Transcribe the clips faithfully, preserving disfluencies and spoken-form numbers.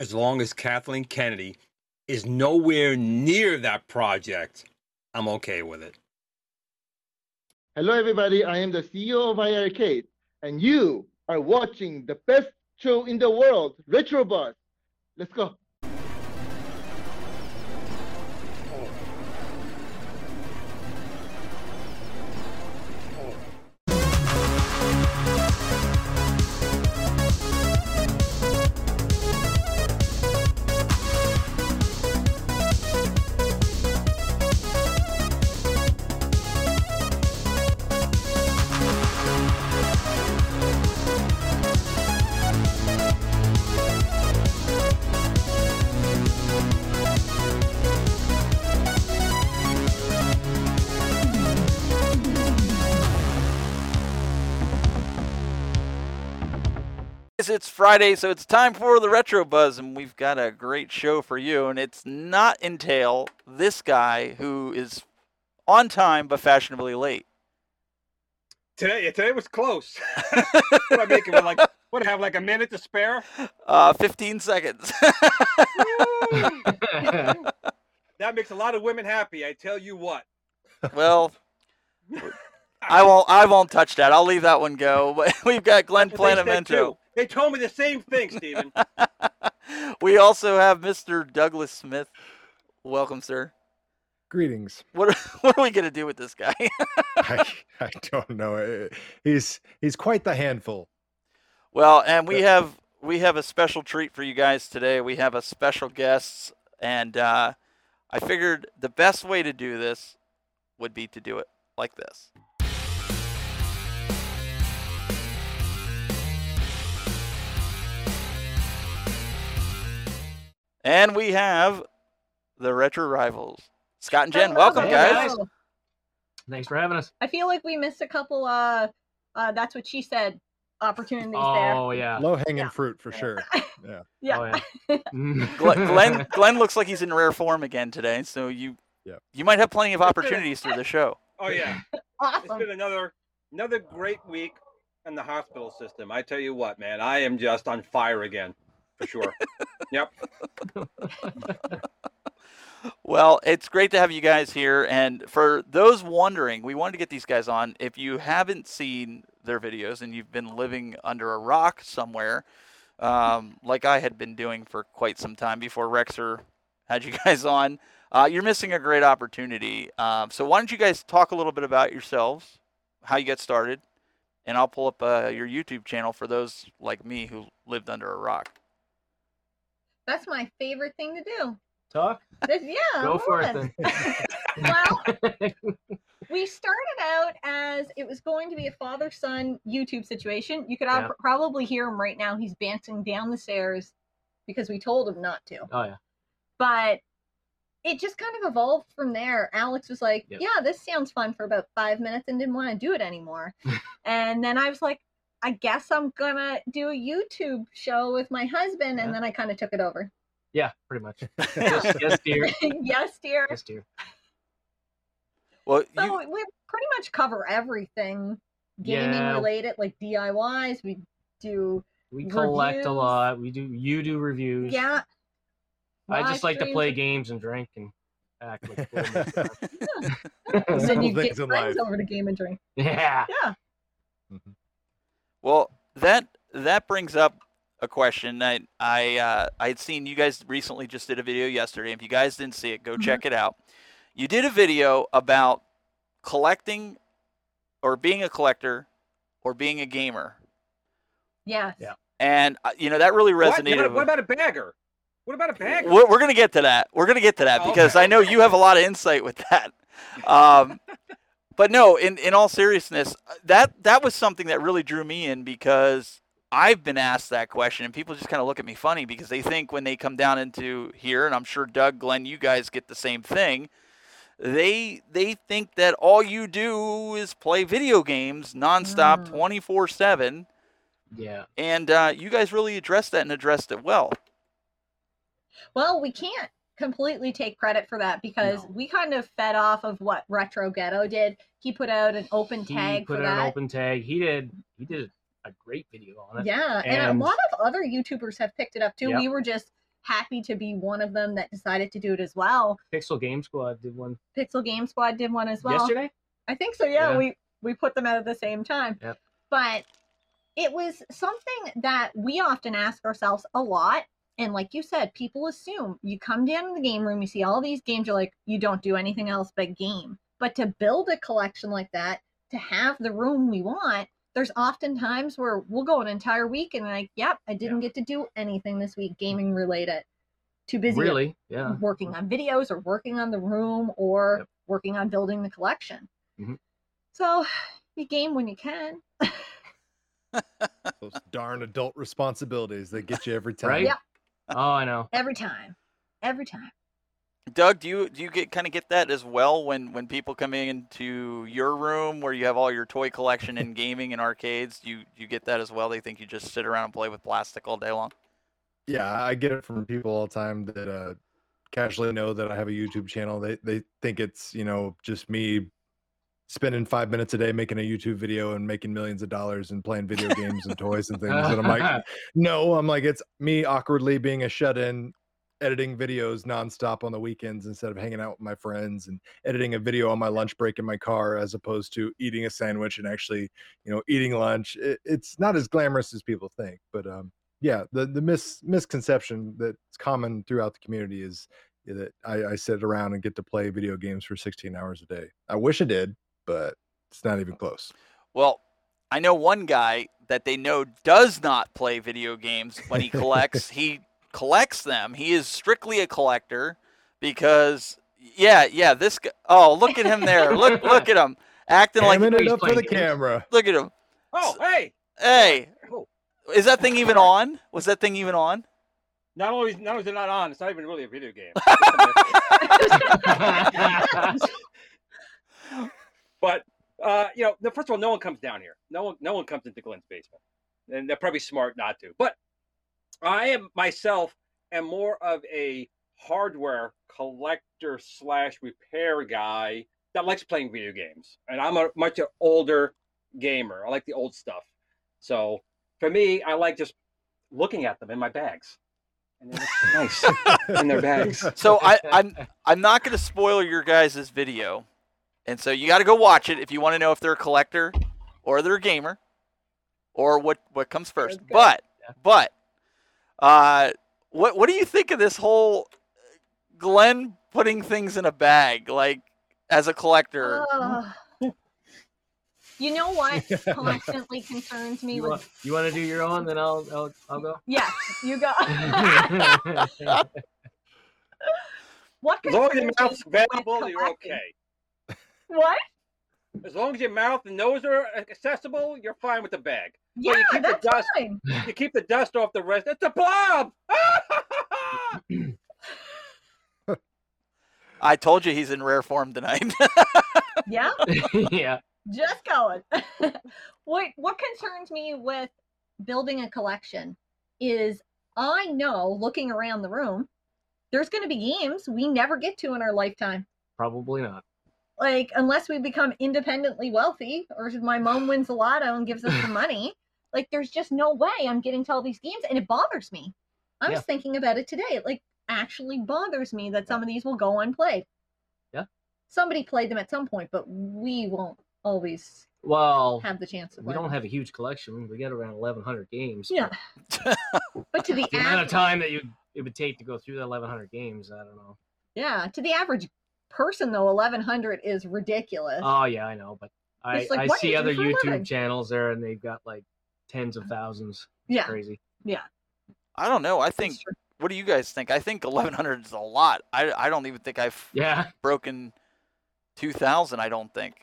as long as Kathleen Kennedy is nowhere near that project, I'm okay with it. Hello, everybody. I am the C E O of I R K, and you are watching the best show in the world, Retro Buzz. Let's go. It's Friday, so it's time for the Retro Buzz, and we've got a great show for you. And it's not entail this guy who is on time but fashionably late. Today, today was close. What do I make it? We're like, what have like a minute to spare? Uh, fifteen seconds. That makes a lot of women happy. I tell you what. Well. I won't. I won't touch that. I'll leave that one go. But we've got Glenn Planamento. They told me the same thing, Stephen. We also have Mister Douglas Smith. Welcome, sir. Greetings. What are, what are we gonna do with this guy? I, I don't know. He's he's quite the handful. Well, and we have we have a special treat for you guys today. We have a special guest, and uh, I figured the best way to do this would be to do it like this. And we have the Retro Rivals. Scott and Jen, welcome, hey, guys. Hello. Thanks for having us. I feel like we missed a couple, uh, uh, that's what she said, opportunities oh, there. Oh, yeah. Low-hanging yeah. fruit, for yeah. sure. Yeah. yeah. Oh, yeah. Glenn, Glenn looks like he's in rare form again today, so you yeah. you might have plenty of opportunities through the show. Oh, yeah. Awesome. It's been another another great week in the hospital system. I tell you what, man, I am just on fire again. For sure. Yep. Well, it's great to have you guys here. And for those wondering, we wanted to get these guys on. If you haven't seen their videos and you've been living under a rock somewhere, um, like I had been doing for quite some time before Rexer had you guys on, uh, you're missing a great opportunity. Um, so why don't you guys talk a little bit about yourselves, how you got started, and I'll pull up uh, your YouTube channel for those like me who lived under a rock. That's my favorite thing to do. Talk? This, yeah. Go for it then. Well, we started out as it was going to be a father-son YouTube situation. You could yeah. probably hear him right now. He's bouncing down the stairs because we told him not to. Oh, yeah. But it just kind of evolved from there. Alex was like, yep. yeah, this sounds fun for about five minutes and didn't want to do it anymore. And then I was like, I guess I'm gonna do a YouTube show with my husband, yeah. and then I kind of took it over. Yeah, pretty much. yes, yes, dear. yes, dear. Yes, dear. Well, so you... we pretty much cover everything gaming yeah. related, like D I Ys. We do. We collect reviews. a lot. We do. You do reviews. Yeah. I Live just like streams. to play games and drink and act like. yeah. So then you get friends over to game and drink. Yeah. Yeah. Mm-hmm. Well, that that brings up a question. I I uh, I had seen you guys recently just did a video yesterday. If you guys didn't see it, go mm-hmm. check it out. You did a video about collecting, or being a collector, or being a gamer. Yes. Yeah. And uh, you know that really resonated. What, what about a bagger? What about a bagger? We're, we're gonna get to that. We're gonna get to that oh, because okay. I know you have a lot of insight with that. Um, But no, in, in all seriousness, that, that was something that really drew me in because I've been asked that question, and people just kind of look at me funny because they think when they come down into here, and I'm sure Doug, Glenn, you guys get the same thing, they they think that all you do is play video games nonstop, mm. twenty-four seven. Yeah. And uh, you guys really addressed that and addressed it well. Well, we can't completely take credit for that because no. we kind of fed off of what Retro Ghetto did. He put out an open tag. He put for out that. an open tag. He did. He did a great video on it. Yeah, and, and a lot of other YouTubers have picked it up too. Yep. We were just happy to be one of them that decided to do it as well. Pixel Game Squad did one. Pixel Game Squad did one as well. Yesterday? I think so, yeah. yeah. We, we put them out at the same time. Yep. But it was something that we often ask ourselves a lot. And like you said, people assume you come down to the game room, you see all these games, you're like, you don't do anything else but game. But to build a collection like that, to have the room we want, there's often times where we'll go an entire week and like, yep, I didn't yep. get to do anything this week, gaming related. Too busy really? yeah. working on videos or working on the room or yep. working on building the collection. Mm-hmm. So you game when you can. Those darn adult responsibilities that get you every time. Right? Yeah. Oh, I know. Every time. Every time. Doug, do you do you get kind of get that as well when, when people come into your room where you have all your toy collection and gaming and arcades? Do you, you get that as well? They think you just sit around and play with plastic all day long? Yeah, I get it from people all the time that uh, casually know that I have a YouTube channel. They they think it's, you know, just me spending five minutes a day making a YouTube video and making millions of dollars and playing video games and toys and things. And I'm like, no, I'm like, it's me awkwardly being a shut-in, editing videos nonstop on the weekends instead of hanging out with my friends and editing a video on my lunch break in my car, as opposed to eating a sandwich and actually, you know, eating lunch. It, it's not as glamorous as people think, but um, yeah, the, the mis- misconception that's common throughout the community is that I, I sit around and get to play video games for sixteen hours a day. I wish I did, but it's not even close. Well, I know one guy that they know does not play video games when he collects. He collects them. He is strictly a collector because, yeah, yeah, this guy. Oh, look at him there. Look look at him. Acting like he's up for the camera. Look at him. Oh, hey. Hey. Is that thing even on? Was that thing even on? Not only, not only is it not on, it's not even really a video game. But, uh, you know, first of all, no one comes down here. No one no one comes into Glenn's basement. And they're probably smart not to. But I am myself am more of a hardware collector slash repair guy that likes playing video games. And I'm a much an older gamer. I like the old stuff. So for me, I like just looking at them in my bags. And they look nice in their bags. So I, I'm, I'm not going to spoil your guys' video. And so you got to go watch it if you want to know if they're a collector or they're a gamer or what, what comes first. Okay. But yeah. but uh, what what do you think of this whole Glenn putting things in a bag, like as a collector? Uh, you know what constantly concerns me? You, with... want, you want to do your own, then I'll I'll, I'll go? Yes, you go. What as long as your mouth's available, you're okay. What? As long as your mouth and nose are accessible, you're fine with the bag. Yeah, but you keep that's the dust, fine. You keep the dust off the rest. It's a blob! I told you he's in rare form tonight. Yeah? Yeah. Just going. What, what concerns me with building a collection is I know, looking around the room, there's going to be games we never get to in our lifetime. Probably not. Like, unless we become independently wealthy or my mom wins the lotto and gives us the money, like, there's just no way I'm getting to all these games. And it bothers me. I was yeah. thinking about it today. It, like, actually bothers me that some of these will go unplayed. Yeah. Somebody played them at some point, but we won't always well, have the chance to play. We don't them. have a huge collection. We got around eleven hundred games. Yeah. But, but to the, the average, amount of time that you it would take to go through that eleven hundred games, I don't know. Yeah. To the average person though, eleven hundred is ridiculous. Oh yeah, I know, but I, like, I see other YouTube living? channels there, and they've got like tens of thousands. It's yeah, crazy. Yeah, I don't know. I think. What do you guys think? I think eleven hundred is a lot. I I don't even think I've yeah broken two thousand. I don't think.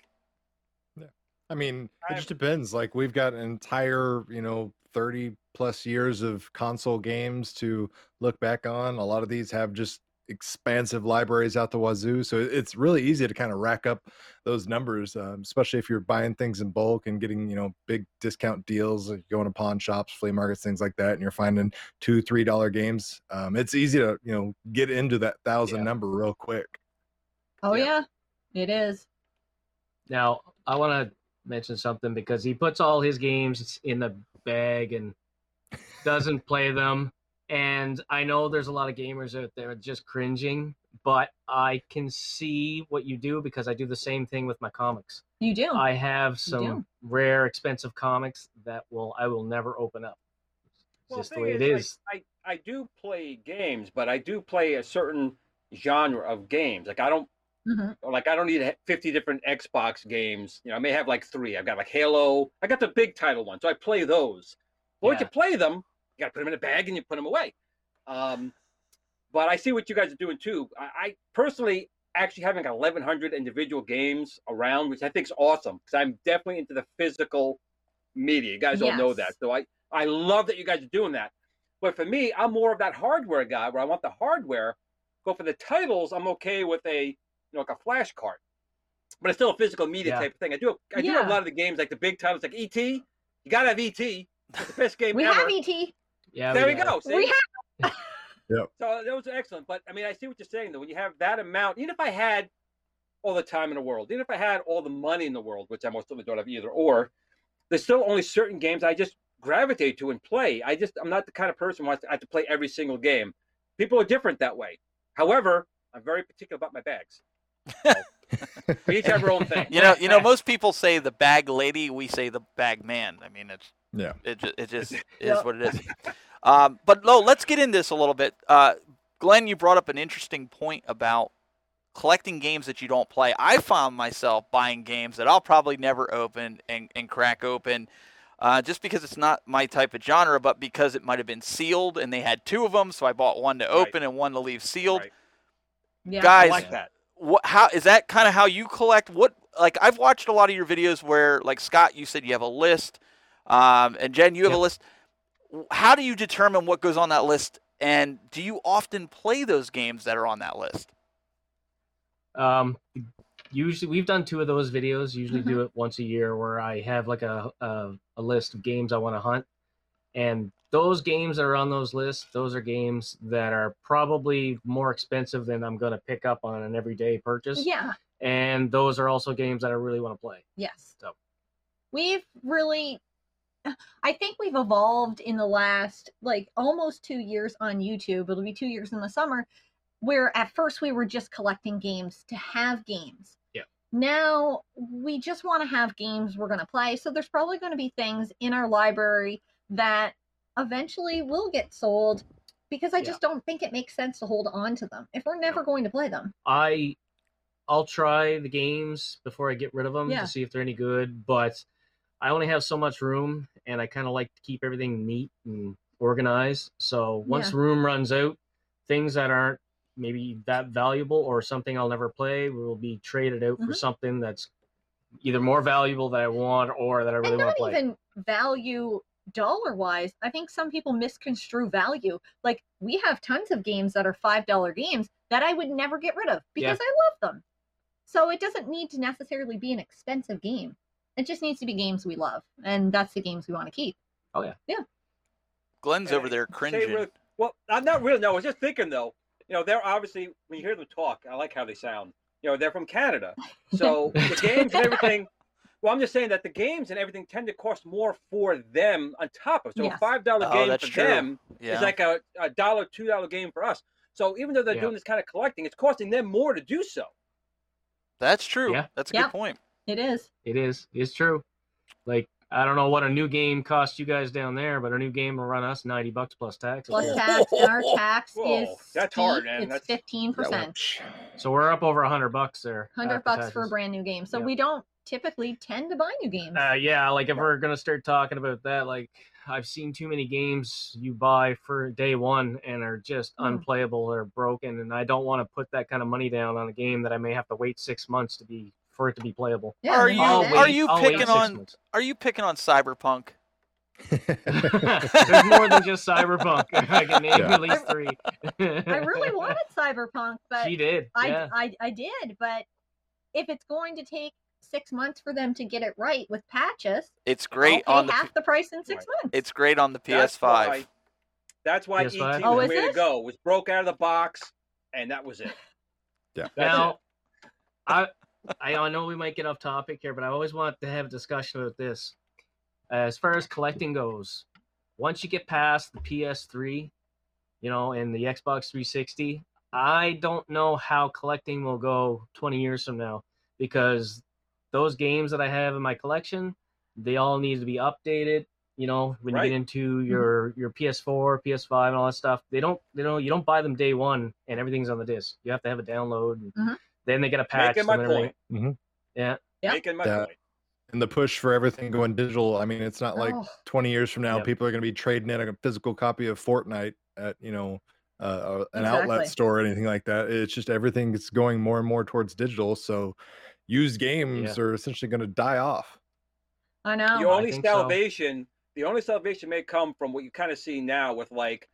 Yeah, I mean, it I've... just depends. Like we've got an entire, you know, thirty plus years of console games to look back on. A lot of these have just expansive libraries out the wazoo, so it's really easy to kind of rack up those numbers, um, especially if you're buying things in bulk and getting, you know, big discount deals, like going to pawn shops, flea markets, things like that, and you're finding two three dollar games. Um, it's easy to, you know, get into that thousand yeah. number real quick. Oh yeah. yeah it is. Now I want to mention something, because he puts all his games in the bag and doesn't play them. And I know there's a lot of gamers out there just cringing, but I can see what you do because I do the same thing with my comics. You do. I have some rare, expensive comics that will I will never open up. It's well, just the way is, it is. I, I, I do play games, but I do play a certain genre of games. Like I don't mm-hmm. like I don't need fifty different Xbox games. You know, I may have like three. I've got like Halo. I got the big title one, so I play those. But yeah. Once you play them, you got to put them in a bag and you put them away. Um, but I see what you guys are doing too. I, I personally actually having like eleven hundred individual games around, which I think is awesome because I'm definitely into the physical media. You guys yes. all know that. So I, I love that you guys are doing that. But for me, I'm more of that hardware guy where I want the hardware. Go for the titles, I'm okay with a, you know, like a flash cart. But it's still a physical media yeah. type of thing. I do I do yeah. a lot of the games, like the big titles, like E T. You got to have E T. It's the best game we ever. Have E T. Yeah, there we, we go. See? We have. Yep. So that was excellent. But I mean, I see what you're saying though. When you have that amount, even if I had all the time in the world, even if I had all the money in the world, which I most certainly don't have either, or there's still only certain games I just gravitate to and play. I just I'm not the kind of person who wants to, I have to play every single game. People are different that way. However, I'm very particular about my bags. So, we each have our own thing. You know, you know, most people say the bag lady. We say the bag man. I mean, it's yeah, it it just is yeah. what it is. Um, but Lo, let's get into this a little bit. Uh, Glenn, you brought up an interesting point about collecting games that you don't play. I found myself buying games that I'll probably never open and, and crack open uh, just because it's not my type of genre, but because it might have been sealed and they had two of them. So I bought one to open right. and one to leave sealed. Right. Yeah, guys, I like that. What, how is that kind of how you collect? What, like I've watched a lot of your videos where like Scott, you said you have a list um, and Jen, you have yep. a list. How do you determine what goes on that list, and do you often play those games that are on that list? Um, usually, we've done two of those videos. Usually, do it once a year, where I have like a a, a list of games I want to hunt, and those games that are on those lists, those are games that are probably more expensive than I'm going to pick up on an everyday purchase. Yeah, and those are also games that I really want to play. Yes. So, we've really. I think we've evolved in the last, like, almost two years on YouTube. It'll be two years in the summer, where at first we were just collecting games to have games. Yeah. Now we just want to have games we're going to play. So there's probably going to be things in our library that eventually will get sold because I yeah. just don't think it makes sense to hold on to them if we're never no. going to play them. I, I'll try the games before I get rid of them yeah. to see if they're any good, but I only have so much room, and I kind of like to keep everything neat and organized. So once yeah. room runs out, things that aren't maybe that valuable or something I'll never play will be traded out mm-hmm. for something that's either more valuable that I want or that I really want to play. And not even value dollar-wise. I think some people misconstrue value. Like, we have tons of games that are five dollar games that I would never get rid of because yeah. I love them. So it doesn't need to necessarily be an expensive game. It just needs to be games we love, and that's the games we want to keep. Oh, yeah. Yeah. Glenn's over there cringing. Really, well, I'm not really. No, I was just thinking, though. You know, they're obviously, when you hear them talk, I like how they sound. You know, they're from Canada. So the games and everything, well, I'm just saying that the games and everything tend to cost more for them on top of. So yes. a five dollar oh, game for true. them yeah. is like a, a dollar, two dollar game for us. So even though they're yeah. doing this kind of collecting, it's costing them more to do so. That's true. Yeah. That's a yeah. good point. It is. It is. It's true. Like, I don't know what a new game costs you guys down there, but a new game will run us ninety bucks plus tax. Plus yeah. tax. And our tax Whoa, is that's steep. hard, man. It's that's, fifteen percent. That so we're up over one hundred bucks there. one hundred bucks for a brand new game. So yeah. we don't typically tend to buy new games. Uh, yeah, like if we're going to start talking about that, like I've seen too many games you buy for day one and are just mm. unplayable or broken, and I don't want to put that kind of money down on a game that I may have to wait six months to be for it to be playable. Yeah, are you wait, are you picking on months. Are you picking on Cyberpunk? There's more than just Cyberpunk. I can name yeah. at least three. I really wanted Cyberpunk, but she did. I, yeah. I, I I did, but if it's going to take six months for them to get it right with patches, it's great I'll pay on the, half the price in six right. months. It's great on the P S five. That's why, that's why E T oh, was the way it? to go. It was broke out of the box, and that was it. Yeah. Now, it. I. I know we might get off topic here, but I always want to have a discussion about this. As far as collecting goes, once you get past the P S three, you know, and the Xbox three sixty. I don't know how collecting will go twenty years from now, because those games that I have in my collection, they all need to be updated. You know, when right. you get into your, your P S four, P S five, and all that stuff, they don't, you know, you don't buy them day one and everything's on the disc. You have to have a download, and mm-hmm. then they get a patch. Making my point. Mm-hmm. Yeah. yeah. Making my that, point. And the push for everything going digital. I mean, it's not like oh. twenty years from now, yep. people are going to be trading in a physical copy of Fortnite at, you know, uh, an exactly. outlet store or anything like that. It's just everything is going more and more towards digital. So used games yeah. are essentially going to die off. I know. The only salvation... So. The only salvation may come from what you kind of see now with like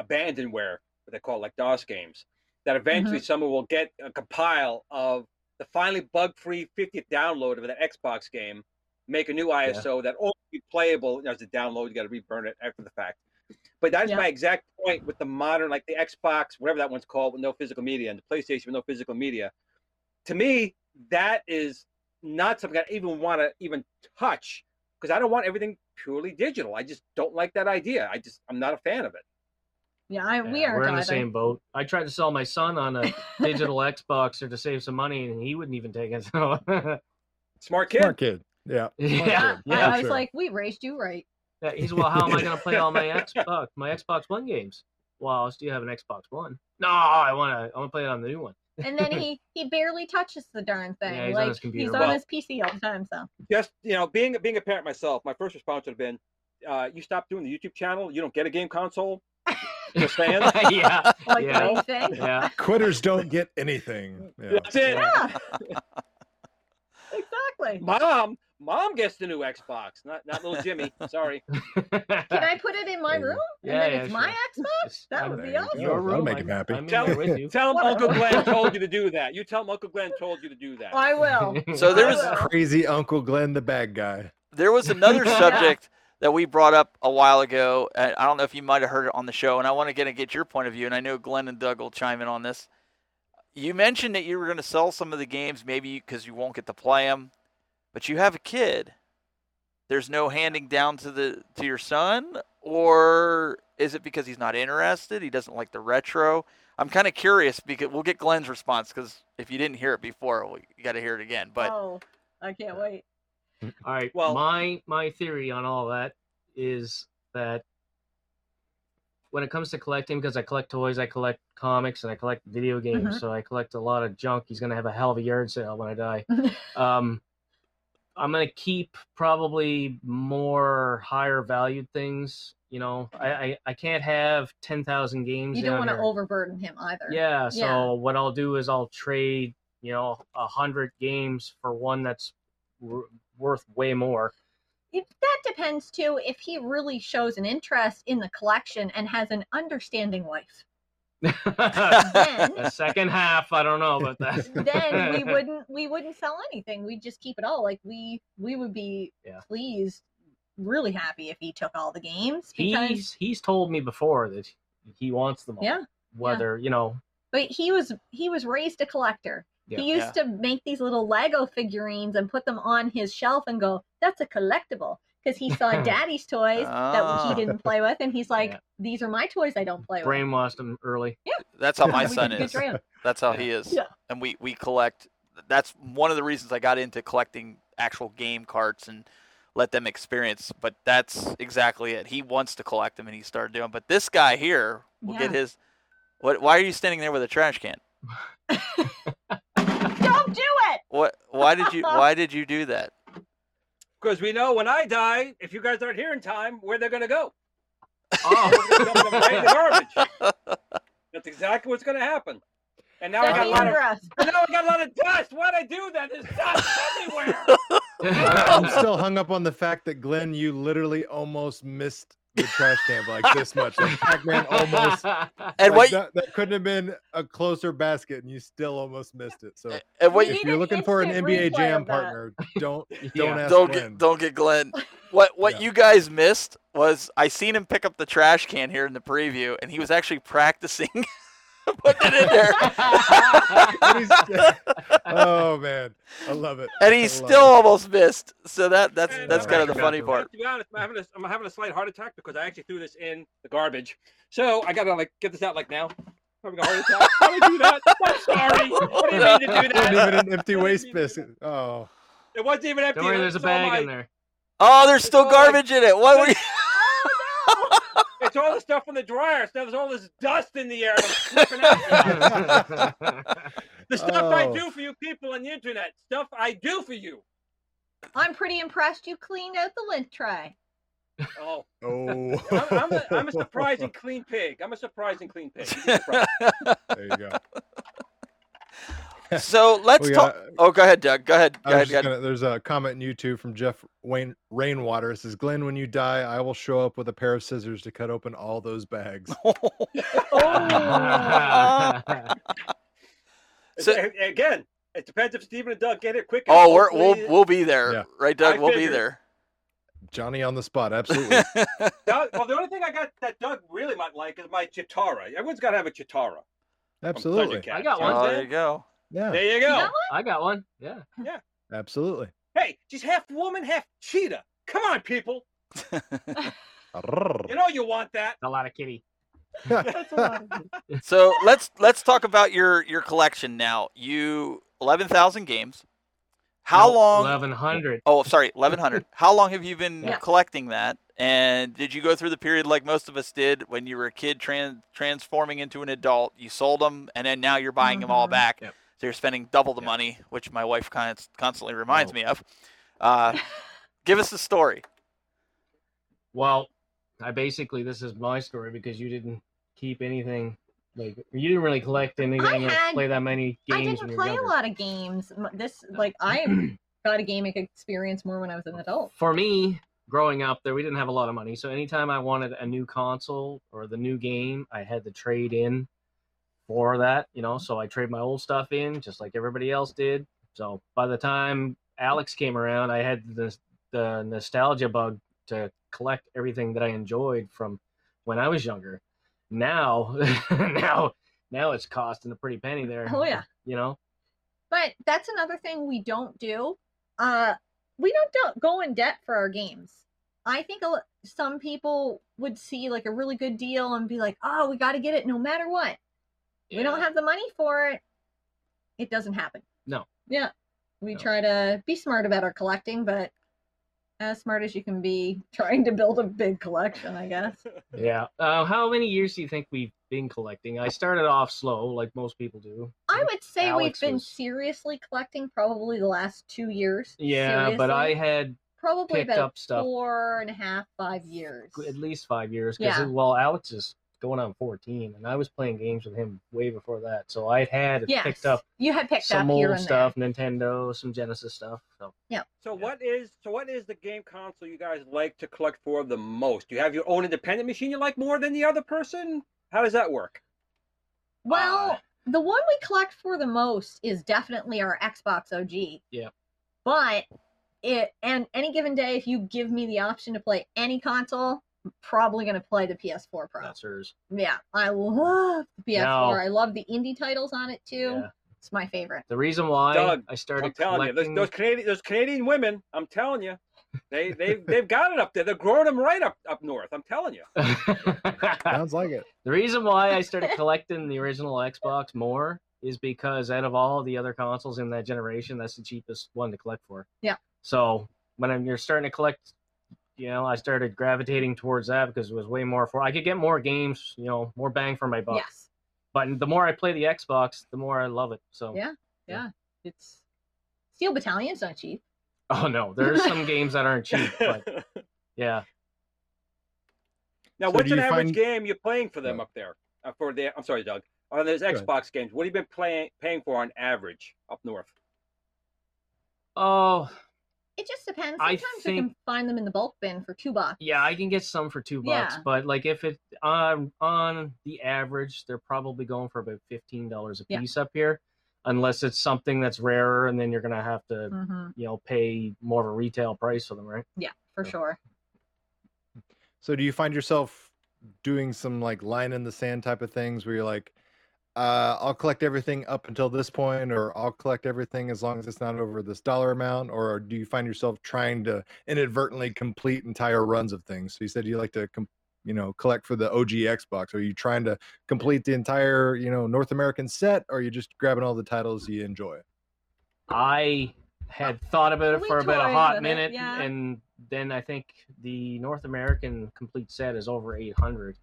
abandonware, what they call it, like DOS games, that eventually mm-hmm. someone will get a compile of the finally bug-free fiftieth download of that Xbox game, make a new I S O yeah. that only be playable, you know, as a download, you got to reburn it after the fact. But that's yeah. my exact point with the modern, like the Xbox, whatever that one's called, with no physical media, and the PlayStation with no physical media. To me, that is not something I even want to even touch, because I don't want everything purely digital. I just don't like that idea. I just, I'm not a fan of it. Yeah, I, yeah we are. We're God, in the same I... boat. I tried to sell my son on a digital Xbox or to save some money, and he wouldn't even take it. So. Smart kid. Smart kid. Yeah. Smart yeah. Kid. yeah. I, I was sure. like, we raised you right. Yeah, he's, well, how am I going to play all my Xbox, my Xbox One games? Well, I still have an Xbox One. No, I want to, I want to play it on the new one. And then he, he barely touches the darn thing. Yeah, he's like on his computer. He's well, on his P C all the time. So just you know, being being a parent myself, my first response would have been, uh, "You stop doing the YouTube channel. You don't get a game console." Just saying. yeah. Like yeah. yeah. Quitters don't get anything. Yeah. That's it. Yeah. Exactly. Mom, mom gets the new Xbox. Not not little Jimmy. Sorry. Can I put it in my room? Yeah, and then yeah, it's sure. my Xbox? That I'm would be awesome. Your room. That'll make him happy. I'm tell him Uncle Glenn told you to do that. You tell him Uncle Glenn told you to do that. I will. So there was crazy Uncle Glenn, the bad guy. There was another subject that we brought up a while ago. I don't know if you might have heard it on the show, and I want to get and get your point of view. And I know Glenn and Doug will chime in on this. You mentioned that you were going to sell some of the games, maybe because you won't get to play them, but you have a kid. There's no handing down to the to your son, or is it because he's not interested? He doesn't like the retro. I'm kind of curious because we'll get Glenn's response, because if you didn't hear it before, well, you got to hear it again. But oh, I can't wait. All right. Well, my my theory on all that is that when it comes to collecting, because I collect toys, I collect comics, and I collect video games, mm-hmm. so I collect a lot of junk. He's going to have a hell of a yard sale when I die. um, I'm going to keep probably more higher valued things. You know, I, I, I can't have ten thousand games. You don't want to overburden him either. Yeah, so yeah. what I'll do is I'll trade, you know, one hundred games for one that's r- worth way more. That depends, too, if he really shows an interest in the collection and has an understanding wife. Then, the second half, I don't know about that. Then we wouldn't we wouldn't sell anything. We'd just keep it all. Like, we we would be yeah. pleased, really happy if he took all the games. Because... He's, he's told me before that he wants them all. Yeah. Whether, yeah. you know. But he was he was raised a collector. Yeah, he used yeah. to make these little Lego figurines and put them on his shelf and go, that's a collectible. Because he saw daddy's toys oh. that he didn't play with. And he's like, yeah. these are my toys I don't play with. Brainwashed him early. Yeah. That's how my son is. That's how yeah. he is. Yeah. And we, we collect. That's one of the reasons I got into collecting actual game carts and let them experience. But that's exactly it. He wants to collect them and he started doing. But this guy here will yeah. get his. What? Why are you standing there with a trash can? Don't do it. What? Why did you? Why did you do that? Because we know when I die, if you guys aren't here in time, where they're gonna go? Oh, they're gonna go right in the garbage. That's exactly what's gonna happen. And now I got a lot of. Now I got a lot of dust. Why'd I do that? There's dust everywhere. I'm still hung up on the fact that Glenn, you literally almost missed the trash can like this much. Like Pac-Man almost. And like what, that, that couldn't have been a closer basket, and you still almost missed it. So and what, if you're looking for an N B A Jam partner, don't don't yeah. ask don't Glenn. Get, don't get Glenn. What what yeah. you guys missed was I seen him pick up the trash can here in the preview, and he was actually practicing Put it in there. Oh man, I love it. And he still it. almost missed. So that that's and that's kind of the funny part. To be honest, I'm having, a, I'm having a slight heart attack because I actually threw this in the garbage. So I gotta like get this out like now. I'm having a heart attack. How would you do that? I'm sorry. What do you mean to do that? It wasn't even an empty waste biscuit. Oh. It wasn't even empty. Don't worry, there's a bag my... in there. Oh, there's still it's garbage like... in it. What were you? It's all the stuff on the dryer. So there's all this dust in the air. Out. The stuff oh. I do for you people on the internet. Stuff I do for you. I'm pretty impressed you cleaned out the lint tray. Oh. Oh. I'm, I'm, a, I'm a surprising clean pig. I'm a surprising clean pig. There you go. So let's got, talk. Oh, go ahead, Doug. Go ahead. Go ahead, go ahead. Gonna, there's a comment in YouTube from Jeff Wayne Rainwater. It says, Glenn, when you die, I will show up with a pair of scissors to cut open all those bags. oh. So again, it depends if Steven and Doug get it quick. Oh, we're, we'll we'll be there, yeah. right, Doug? I we'll figured. be there. Johnny on the spot, absolutely. Doug, well, the only thing I got that Doug really might like is my Chitara. Everyone's got to have a Chitara. Absolutely. I got one. Oh, there you go. Yeah. There you go. You got I got one. Yeah. Yeah. Absolutely. Hey, she's half woman, half cheetah. Come on, people. You know you want that. A lot of kitty. That's a lot of kitty. So let's let's talk about your, your collection now. You eleven thousand games. How no, long? Eleven hundred. Oh, sorry, eleven hundred. How long have you been yeah. collecting that? And did you go through the period like most of us did when you were a kid trans- transforming into an adult? You sold them, and then now you're buying mm-hmm. them all back. Yep. So you're spending double the yep. money, which my wife constantly reminds oh. me of. Uh, give us the story. Well, I basically, this is my story because you didn't keep anything. Like you didn't really collect anything or play that many games. I didn't when play younger. a lot of games. This, like, I got a gaming experience more when I was an adult. For me, growing up there, we didn't have a lot of money. So anytime I wanted a new console or the new game, I had to trade in for that, you know, so I trade my old stuff in just like everybody else did. So by the time Alex came around, I had the, the nostalgia bug to collect everything that I enjoyed from when I was younger. Now, now, now it's costing a pretty penny there. Oh, yeah. You know, but that's another thing we don't do. Uh, We don't, don't go in debt for our games. I think a, some people would see like a really good deal and be like, oh, we got to get it no matter what. Yeah. We don't have the money for it. It doesn't happen. No. Yeah. We no. try to be smart about our collecting, but as smart as you can be trying to build a big collection, I guess. Yeah. Uh, how many years do you think we've been collecting? I started off slow, like most people do. I would say Alex we've been was... seriously collecting probably the last two years. Yeah, seriously. But I had probably picked about up stuff four and a half, five years. At least five years. Because, yeah. well, Alex is going on fourteen, and I was playing games with him way before that. So I had yes. picked up you had picked some up old stuff, there. Nintendo, some Genesis stuff. So yeah. So yeah. what is so what is the game console you guys like to collect for the most? Do you have your own independent machine you like more than the other person? How does that work? Well, uh, the one we collect for the most is definitely our Xbox O G. Yeah. But it and any given day, if you give me the option to play any console, I'm probably going to play the P S four Pro. That's hers. Yeah. I love the P S four. Now, I love the indie titles on it, too. Yeah. It's my favorite. The reason why Doug, I started I'm telling collecting... you, those, those, Canadian, those Canadian women, I'm telling you. They they they've got it up there. They're growing them right up, up north. I'm telling you. Sounds like it. The reason why I started collecting the original Xbox more is because out of all the other consoles in that generation, that's the cheapest one to collect for. Yeah. So when I'm, you're starting to collect, you know, I started gravitating towards that because it was way more for. I could get more games, you know, more bang for my buck. Yes. But the more I play the Xbox, the more I love it. So yeah, yeah, yeah. It's Steel Battalion's not cheap. Oh, no. There's some games that aren't cheap, but yeah. Now, so what's an average find... game you're playing for them yeah. up there? Uh, for the, I'm sorry, Doug. On those Xbox games, what have you been playing, paying for on average up north? Oh. It just depends. Sometimes I think... you can find them in the bulk bin for two bucks. Yeah, I can get some for two bucks, yeah. but like if it on, on the average, they're probably going for about fifteen dollars a piece yeah. up here. Unless it's something that's rarer, and then you're gonna have to, mm-hmm. you know, pay more of a retail price for them, right? Yeah, for so. sure. So, do you find yourself doing some like line in the sand type of things where you're like, uh, I'll collect everything up until this point, or I'll collect everything as long as it's not over this dollar amount? Or do you find yourself trying to inadvertently complete entire runs of things? So you said you like to, com- you know, collect for the O G Xbox. Are you trying to complete the entire, you know, North American set, or are you just grabbing all the titles you enjoy? I had thought about it we for about a hot minute, it, yeah. and then I think the North American complete set is over eight hundred.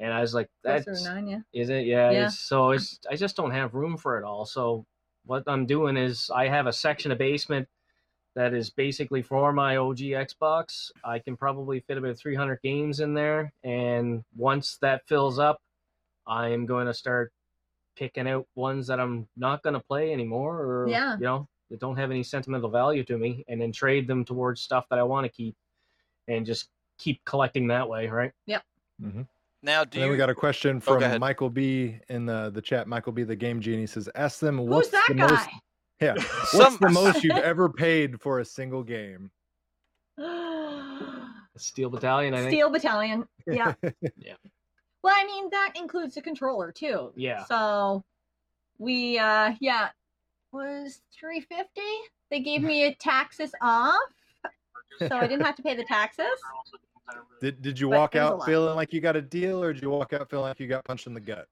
And I was like, that's nine, yeah. Is it? Yeah. yeah. It's, so it's, I just don't have room for it all. So what I'm doing is I have a section of basement that is basically for my O G Xbox. I can probably fit about three hundred games in there. And once that fills up, I am going to start picking out ones that I'm not going to play anymore, or, yeah. you know, that don't have any sentimental value to me, and then trade them towards stuff that I want to keep and just keep collecting that way. Right. Yep. Mm-hmm. Now, do and then you... we got a question from oh, Michael B in the, the chat. Michael B, the Game Genie, says, ask them what's Who's that the guy? most Yeah. What's Some... the most you've ever paid for a single game? Steel Battalion, I think. Steel Battalion. Yeah. yeah. Well, I mean, that includes the controller too. Yeah. So we uh yeah, was three hundred fifty dollars. They gave me a taxes off. So I didn't have to pay the taxes. Did did you but walk out feeling like you got a deal, or did you walk out feeling like you got punched in the gut?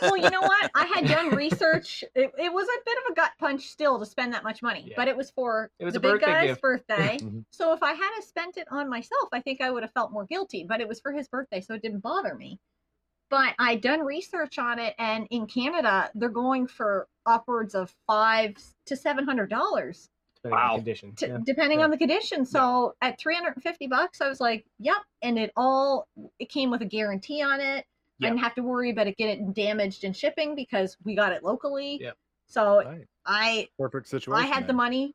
Well, you know what? I had done research. It, it was a bit of a gut punch still to spend that much money, yeah. but it was for it was the big guy's gift. birthday. So if I had spent it on myself, I think I would have felt more guilty, but it was for his birthday, so it didn't bother me. But I'd done research on it, and in Canada, they're going for upwards of five to seven hundred dollars. Wow. Condition. T- yeah. Depending yeah. on the condition. So yeah. at three hundred fifty bucks, I was like, yep. And it all, it came with a guarantee on it. Yep. I didn't have to worry about it getting damaged in shipping because we got it locally. Yep. So right. I, perfect situation. I had man. the money.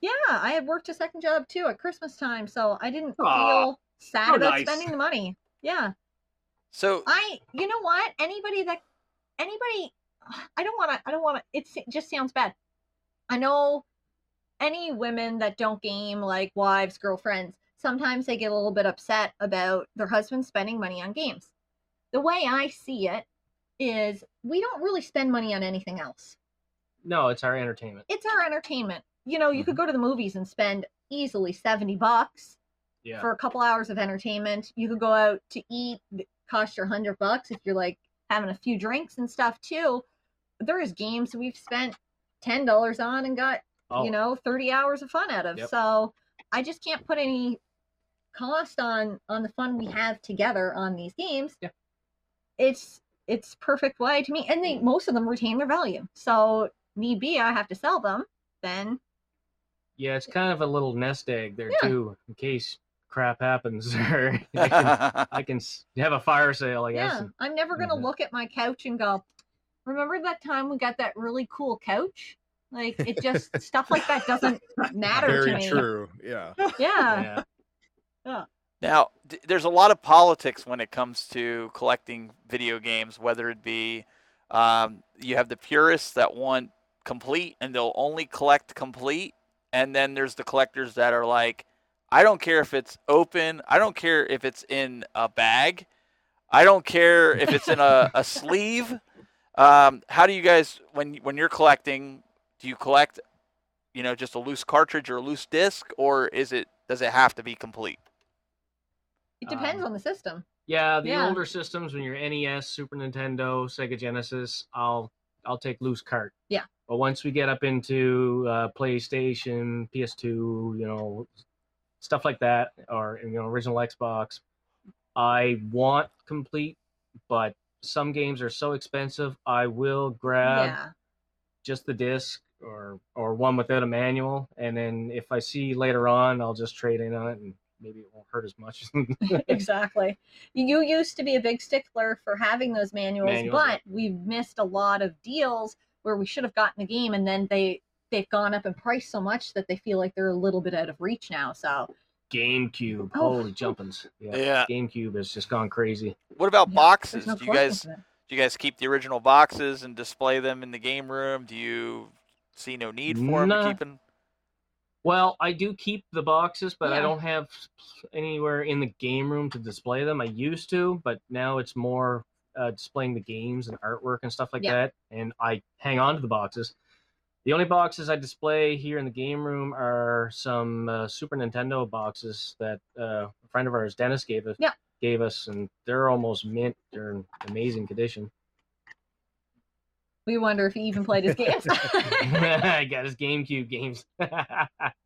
Yeah. I had worked a second job too at Christmas time. So I didn't Aww. feel sad so about nice. spending the money. Yeah. So I, you know what? Anybody that, anybody, I don't want to, I don't want to, it just sounds bad. I know. Any women that don't game, like wives, girlfriends, sometimes they get a little bit upset about their husbands spending money on games. The way I see it is we don't really spend money on anything else. No, it's our entertainment. It's our entertainment. You know, you mm-hmm. could go to the movies and spend easily seventy bucks yeah. for a couple hours of entertainment. You could go out to eat, cost you one hundred bucks if you're like having a few drinks and stuff too. There is games we've spent ten dollars on and got you know, thirty hours of fun out of. Yep. So I just can't put any cost on, on the fun we have together on these games. Yep. It's, it's perfect way to me. And they, most of them retain their value. So need be, I have to sell them then. Yeah. It's kind of a little nest egg there yeah. too, in case crap happens. Or I can, I can have a fire sale, I guess. Yeah. And, I'm never going to mm-hmm. look at my couch and go, remember that time we got that really cool couch? Like, it just, stuff like that doesn't matter Very to me. Very true, yeah. yeah. Yeah. yeah. Now, d- there's a lot of politics when it comes to collecting video games, whether it be um, you have the purists that want complete, and they'll only collect complete, and then there's the collectors that are like, I don't care if it's open, I don't care if it's in a bag, I don't care if it's in a, a sleeve. Um, how do you guys, when when you're collecting... Do you collect, you know, just a loose cartridge or a loose disc, or is it does it have to be complete? It depends um, on the system. Yeah, the yeah. older systems, when you're N E S, Super Nintendo, Sega Genesis, I'll I'll take loose cart. Yeah. But once we get up into uh, PlayStation, P S two, you know, stuff like that, or you know, original Xbox, I want complete, but some games are so expensive, I will grab yeah. just the disc. Or, or one without a manual, and then if I see later on, I'll just trade in on it, and maybe it won't hurt as much. Exactly. You used to be a big stickler for having those manuals, manuals but yeah. we've missed a lot of deals where we should have gotten the game, and then they they've gone up in price so much that they feel like they're a little bit out of reach now. So GameCube, oh. holy jumpins! Yeah. yeah, GameCube has just gone crazy. What about yeah, boxes? No Do you guys? Do you guys keep the original boxes and display them in the game room? Do you see no need for nah. them to keep them? Well, I do keep the boxes, but yeah. I don't have anywhere in the game room to display them. I used to, but now it's more uh, displaying the games and artwork and stuff like yeah. that, and I hang on to the boxes. The only boxes I display here in the game room are some uh, Super Nintendo boxes that uh, a friend of ours, Dennis, gave us, yeah. gave us, and they're almost mint. They're in amazing condition. We wonder if he even played his games. I got his GameCube games.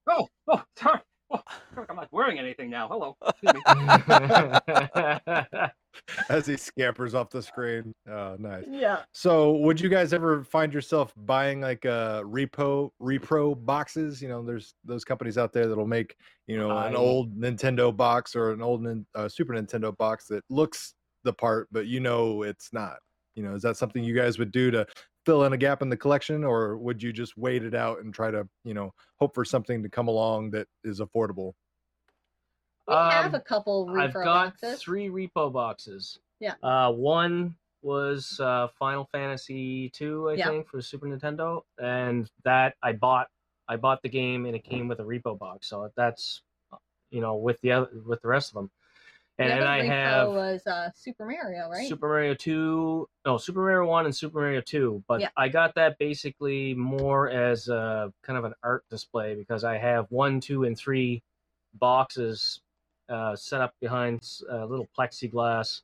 oh, oh, sorry. Oh, I'm not wearing anything now. Hello. As he scampers off the screen. Oh, nice. Yeah. So would you guys ever find yourself buying like uh, repo, repro boxes? You know, there's those companies out there that'll make, you know, an I... old Nintendo box or an old uh, Super Nintendo box that looks the part, but you know it's not. You know, is that something you guys would do to fill in a gap in the collection, or would you just wait it out and try to, you know, hope for something to come along that is affordable? We um, have a couple repo I've got boxes. Three repo boxes. Yeah. Uh, one was uh, Final Fantasy two, I yeah. think, for Super Nintendo, and that I bought. I bought the game, and it came with a repo box. So that's, you know, with the other, with the rest of them. And then I have was uh, Super Mario, right? Super Mario two, no, Super Mario one and Super Mario two. But yeah. I got that basically more as a kind of an art display because I have one, two, and three boxes uh, set up behind a uh, little plexiglass,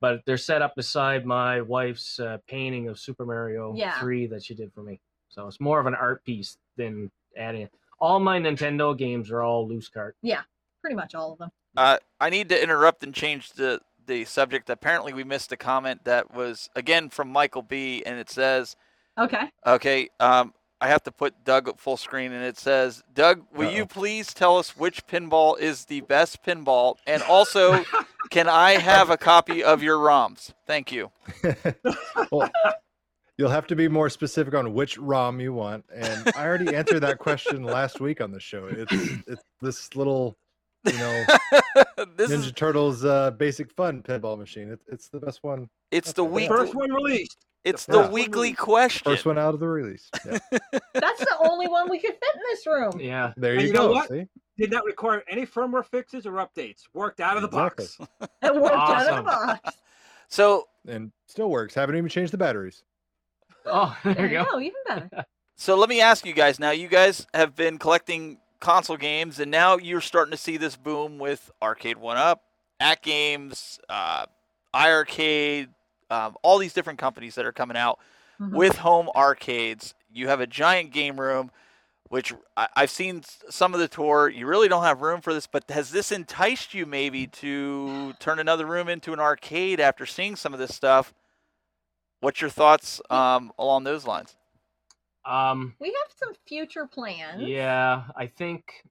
but they're set up beside my wife's uh, painting of Super Mario yeah. three that she did for me. So it's more of an art piece than adding it. All my Nintendo games are all loose cart. Yeah, pretty much all of them. Uh, I need to interrupt and change the, the subject. Apparently, we missed a comment that was, again, from Michael B, and it says... Okay. Okay, um, I have to put Doug at full screen, and it says, Doug, will Uh-oh. you please tell us which pinball is the best pinball? And also, can I have a copy of your ROMs? Thank you. Well, you'll have to be more specific on which ROM you want, and I already answered that question last week on the show. It's, it's this little... You know, this Ninja is... Turtles uh, Basic Fun pinball machine. It, it's the best one. It's the week... first one released. It's the, the yeah. weekly question. First one out of the release. Yeah. That's the only one we could fit in this room. Yeah, there you, you go. Know what? See? Did not require any firmware fixes or updates. Worked out of the exactly. box. It worked awesome. out of the box. So and still works. Haven't even changed the batteries. Oh, there, there you go. go. Even better. So let me ask you guys now. You guys have been collecting console games, and now you're starting to see this boom with Arcade one-Up, At Games, uh, iArcade, um, all these different companies that are coming out mm-hmm. with home arcades. You have a giant game room, which I- I've seen some of the tour. You really don't have room for this, but has this enticed you maybe to turn another room into an arcade after seeing some of this stuff? What's your thoughts um, along those lines? Um, we have some future plans. Yeah, I think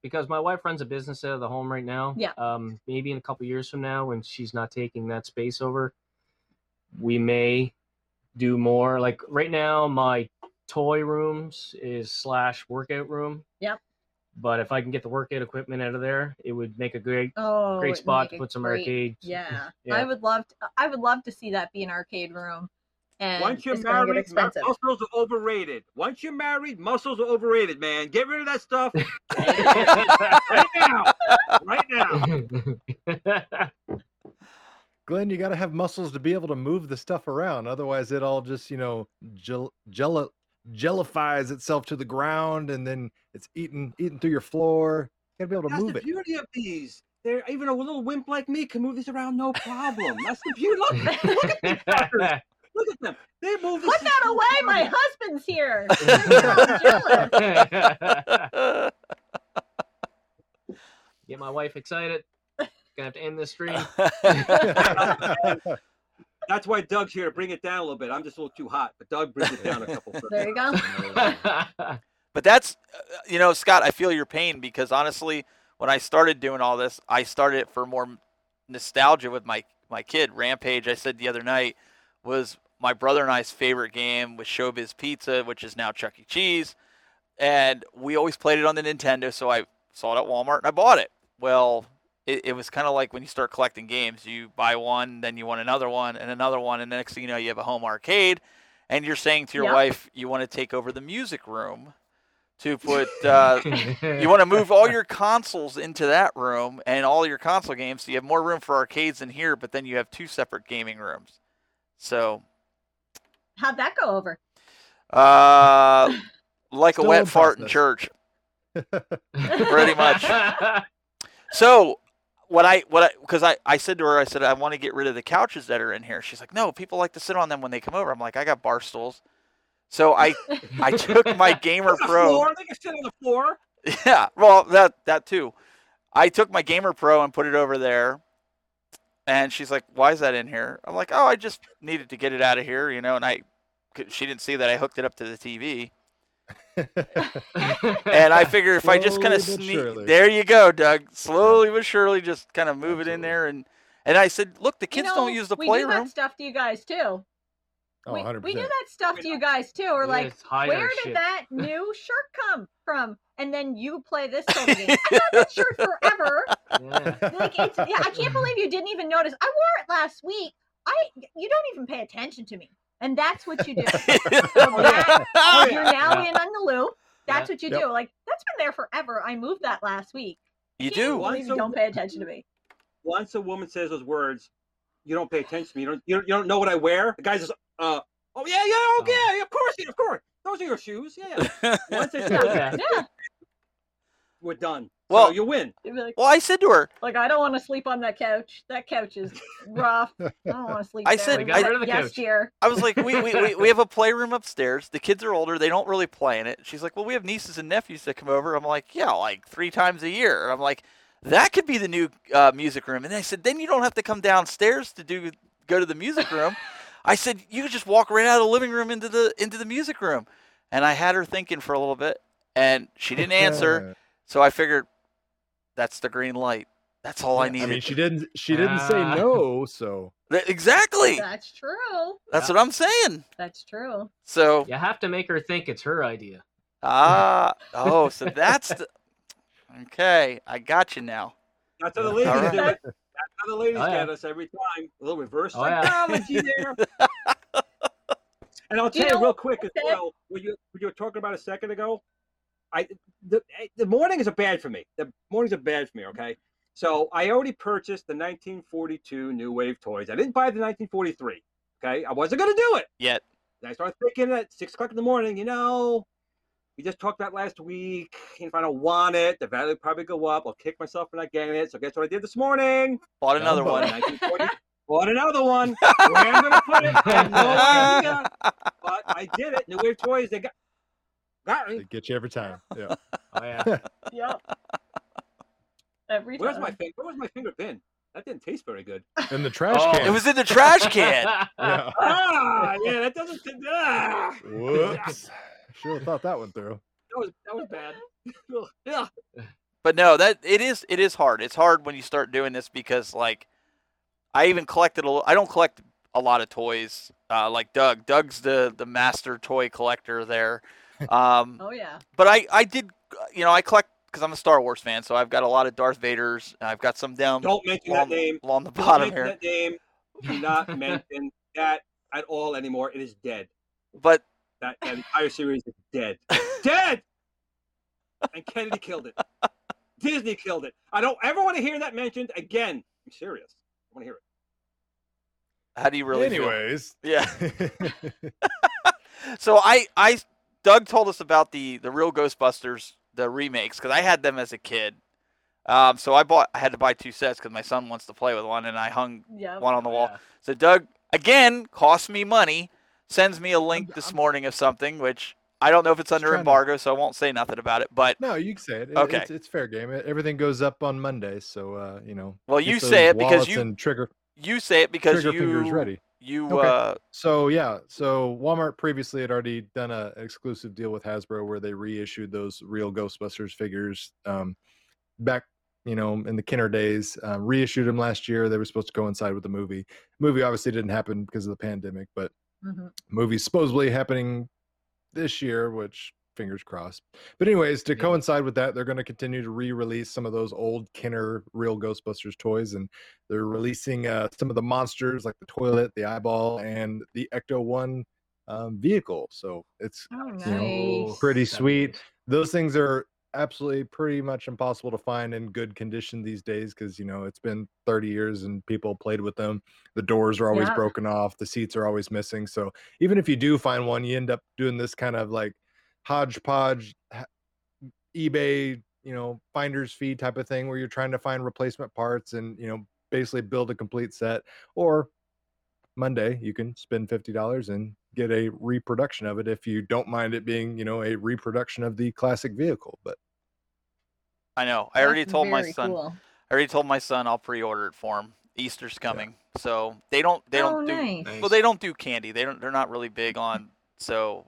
because my wife runs a business out of the home right now. Yeah. Um, maybe in a couple years from now, when she's not taking that space over, we may do more. Like right now, my toy rooms is slash workout room. Yep. But if I can get the workout equipment out of there, it would make a great, oh, great spot to put some great, arcades. Yeah. yeah, I would love to. I would love to see that be an arcade room. And once you're married, muscles are overrated. Once you're married, muscles are overrated, man. Get rid of that stuff. Right now. Right now. Glenn, you got to have muscles to be able to move the stuff around. Otherwise, it all just, you know, gel- gel- jellifies itself to the ground, and then it's eating, eating through your floor. You got to be able to That's move it. That's the beauty of these. They're, even a little wimp like me can move these around no problem. That's the beauty. Look, look at these fuckers. Look at them. They move. Put that away. My husband's here. Get my wife excited. Gonna have to end this stream. That's why Doug's here to bring it down a little bit. I'm just a little too hot, but Doug brings it down a couple. There you go. But that's, you know, Scott, I feel your pain because honestly, when I started doing all this, I started it for more nostalgia with my my kid. Rampage, I said the other night, was my brother and I's favorite game with Showbiz Pizza, which is now Chuck E. Cheese. And we always played it on the Nintendo, so I saw it at Walmart and I bought it. Well, it, it was kind of like when you start collecting games. You buy one, then you want another one, and another one, and the next thing you know, you have a home arcade. And you're saying to your yeah. wife, you want to take over the music room to put, uh, you want to move all your consoles into that room and all your console games, so you have more room for arcades in here, but then you have two separate gaming rooms. So. How'd that go over? Uh, like Still a wet fart in church. Pretty much. So what I, what I, because I, I said to her, I said, I want to get rid of the couches that are in here. She's like, no, people like to sit on them when they come over. I'm like, I got bar stools. So I, I took my Gamer Pro. They can sit on the floor. Yeah, well, that that too. I took my Gamer Pro and put it over there, and she's like, "Why is that in here?" I'm like, "Oh, I just needed to get it out of here, you know." And I, she didn't see that I hooked it up to the T V. And I figure if slowly I just kind of sneak, surely. There you go, Doug. Slowly but surely, just kind of move Absolutely. It in there, and and I said, "Look, the kids you know, don't use the we playroom." We do that stuff to you guys too. Oh, we, we do that stuff to you guys too. We're like, where did shit. That new shirt come from? And then you play this whole game. I've had that shirt forever. Yeah. Like, it's, yeah, I can't believe you didn't even notice. I wore it last week. I, you don't even pay attention to me, and that's what you do. So that, oh, yeah. You're now yeah. in on the loop. That's yeah. what you yep. do. Like that's been there forever. I moved that last week. You do. Once you a, don't pay attention to me. Once a woman says those words, you don't pay attention to me. You don't. You don't, you don't know what I wear. The guy's just. Uh, oh yeah, yeah, okay, oh. yeah, of course, yeah, of course. Those are your shoes, yeah. Once it's done, yeah. we're done. Well, so you win. Like, well, I said to her, like, I don't want to sleep on that couch. That couch is rough. I don't want to sleep. I there. said, got I, rid of the couch. Year. I was like, we, we we we have a playroom upstairs. The kids are older; they don't really play in it. She's like, well, we have nieces and nephews that come over. I'm like, yeah, like three times a year. I'm like, that could be the new uh, music room. And I said, then you don't have to come downstairs to do go to the music room. I said, you could just walk right out of the living room into the into the music room. And I had her thinking for a little bit, and she didn't answer. So I figured, that's the green light. That's all yeah, I needed. I mean, she didn't she didn't uh, say no, so. Exactly. That's true. That's yeah. what I'm saying. That's true. So you have to make her think it's her idea. Ah, uh, oh, so that's the... Okay, I got you now. That's how the ladies right. do it. That's how the ladies oh, yeah. get us every time. A little reverse oh, psychology yeah. there. And I'll tell you, you know, real quick as well, what you, what you were talking about a second ago, I the, the mornings are bad for me. The mornings are bad for me, okay? So I already purchased the nineteen forty-two New Wave toys. I didn't buy the nineteen forty-three, okay? I wasn't going to do it. Yet. And I started thinking at six o'clock in the morning, you know, we just talked about last week. If I don't want it, the value will probably go up. I'll kick myself for not getting it. So guess what I did this morning? Bought another one. Bought another one. Where I'm going to put it, I have no idea. But I did it. New Wave Toys, they got, got me. They get you every time. Yeah. Oh, yeah. Yeah. Every time. Where's my finger? Where was my finger pin? That didn't taste very good. In the trash oh, can. It was in the trash can. Yeah. Ah, yeah, that doesn't. Ah. Whoops. Should have thought that one through. That was that was bad. Yeah. But no, that it is it is hard. It's hard when you start doing this because like, I even collected a. I don't collect a lot of toys. Uh, like Doug. Doug's the, the master toy collector there. Um, oh yeah. But I, I did you know I collect because I'm a Star Wars fan, so I've got a lot of Darth Vaders. I've got some down. Don't mention along, that name. Along the don't bottom here. That name. Do not mention that at all anymore. It is dead. But. That, that entire series is dead. Dead! And Kennedy killed it. Disney killed it. I don't ever want to hear that mentioned again. I'm serious. I want to hear it. How do you really Anyways. Feel? Yeah. So I, I, Doug told us about the, the Real Ghostbusters, the remakes, because I had them as a kid. Um, so I bought, I had to buy two sets because my son wants to play with one, and I hung yep. one on the wall. Yeah. So Doug, again, cost me money. Sends me a link this morning of something, which I don't know if it's under embargo, to... so I won't say nothing about it. But no, you can say it. it okay, it's, it's fair game. Everything goes up on Monday, so uh, you know. Well, you say it because you trigger. You say it because trigger you. Fingers ready. You. Okay. Uh... So yeah, so Walmart previously had already done an exclusive deal with Hasbro where they reissued those Real Ghostbusters figures um, back, you know, in the Kenner days. Uh, reissued them last year. They were supposed to coincide with the movie. The movie obviously didn't happen because of the pandemic, but. Mm-hmm. Movies supposedly happening this year, which fingers crossed. But anyways, to yeah. coincide with that, they're going to continue to re-release some of those old Kenner Real Ghostbusters toys, and they're releasing uh, some of the monsters like the toilet, the eyeball, and the Ecto one um, vehicle. So it's oh, nice. You know, pretty sweet. those things are absolutely pretty much impossible to find in good condition these days, because, you know, it's been thirty years and people played with them. The doors are always yeah. broken off, the seats are always missing. So even if you do find one, you end up doing this kind of like hodgepodge eBay, you know, finder's fee type of thing, where you're trying to find replacement parts and, you know, basically build a complete set. Or Monday you can spend fifty dollars and get a reproduction of it, if you don't mind it being, you know, a reproduction of the classic vehicle. But I know I That's already told my son cool. I already told my son I'll pre-order it for him. Easter's coming. Yeah. So they don't they oh, don't do nice. Well, they don't do candy. They don't they're not really big on so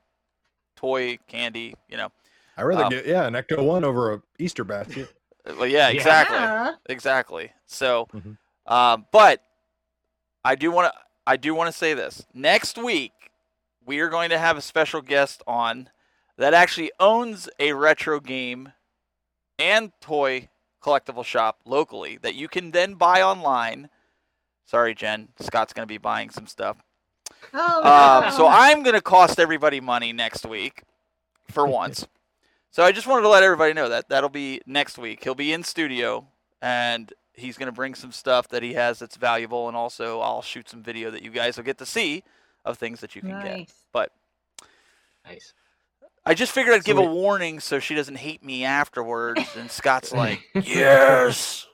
toy candy, you know. I rather um, get yeah, an Ecto one over a Easter basket. Well, yeah, exactly. Yeah. Exactly. So mm-hmm. uh, but I do want to I do want to say this. Next week, we are going to have a special guest on that actually owns a retro game and toy collectible shop locally that you can then buy online. Sorry, Jen. Scott's going to be buying some stuff. Oh, um, no. So I'm going to cost everybody money next week for once. So I just wanted to let everybody know that that'll be next week. He'll be in studio, and he's going to bring some stuff that he has that's valuable, and also I'll shoot some video that you guys will get to see of things that you can nice. Get. But nice. I just figured I'd so give we... a warning so she doesn't hate me afterwards, and Scott's like, yes!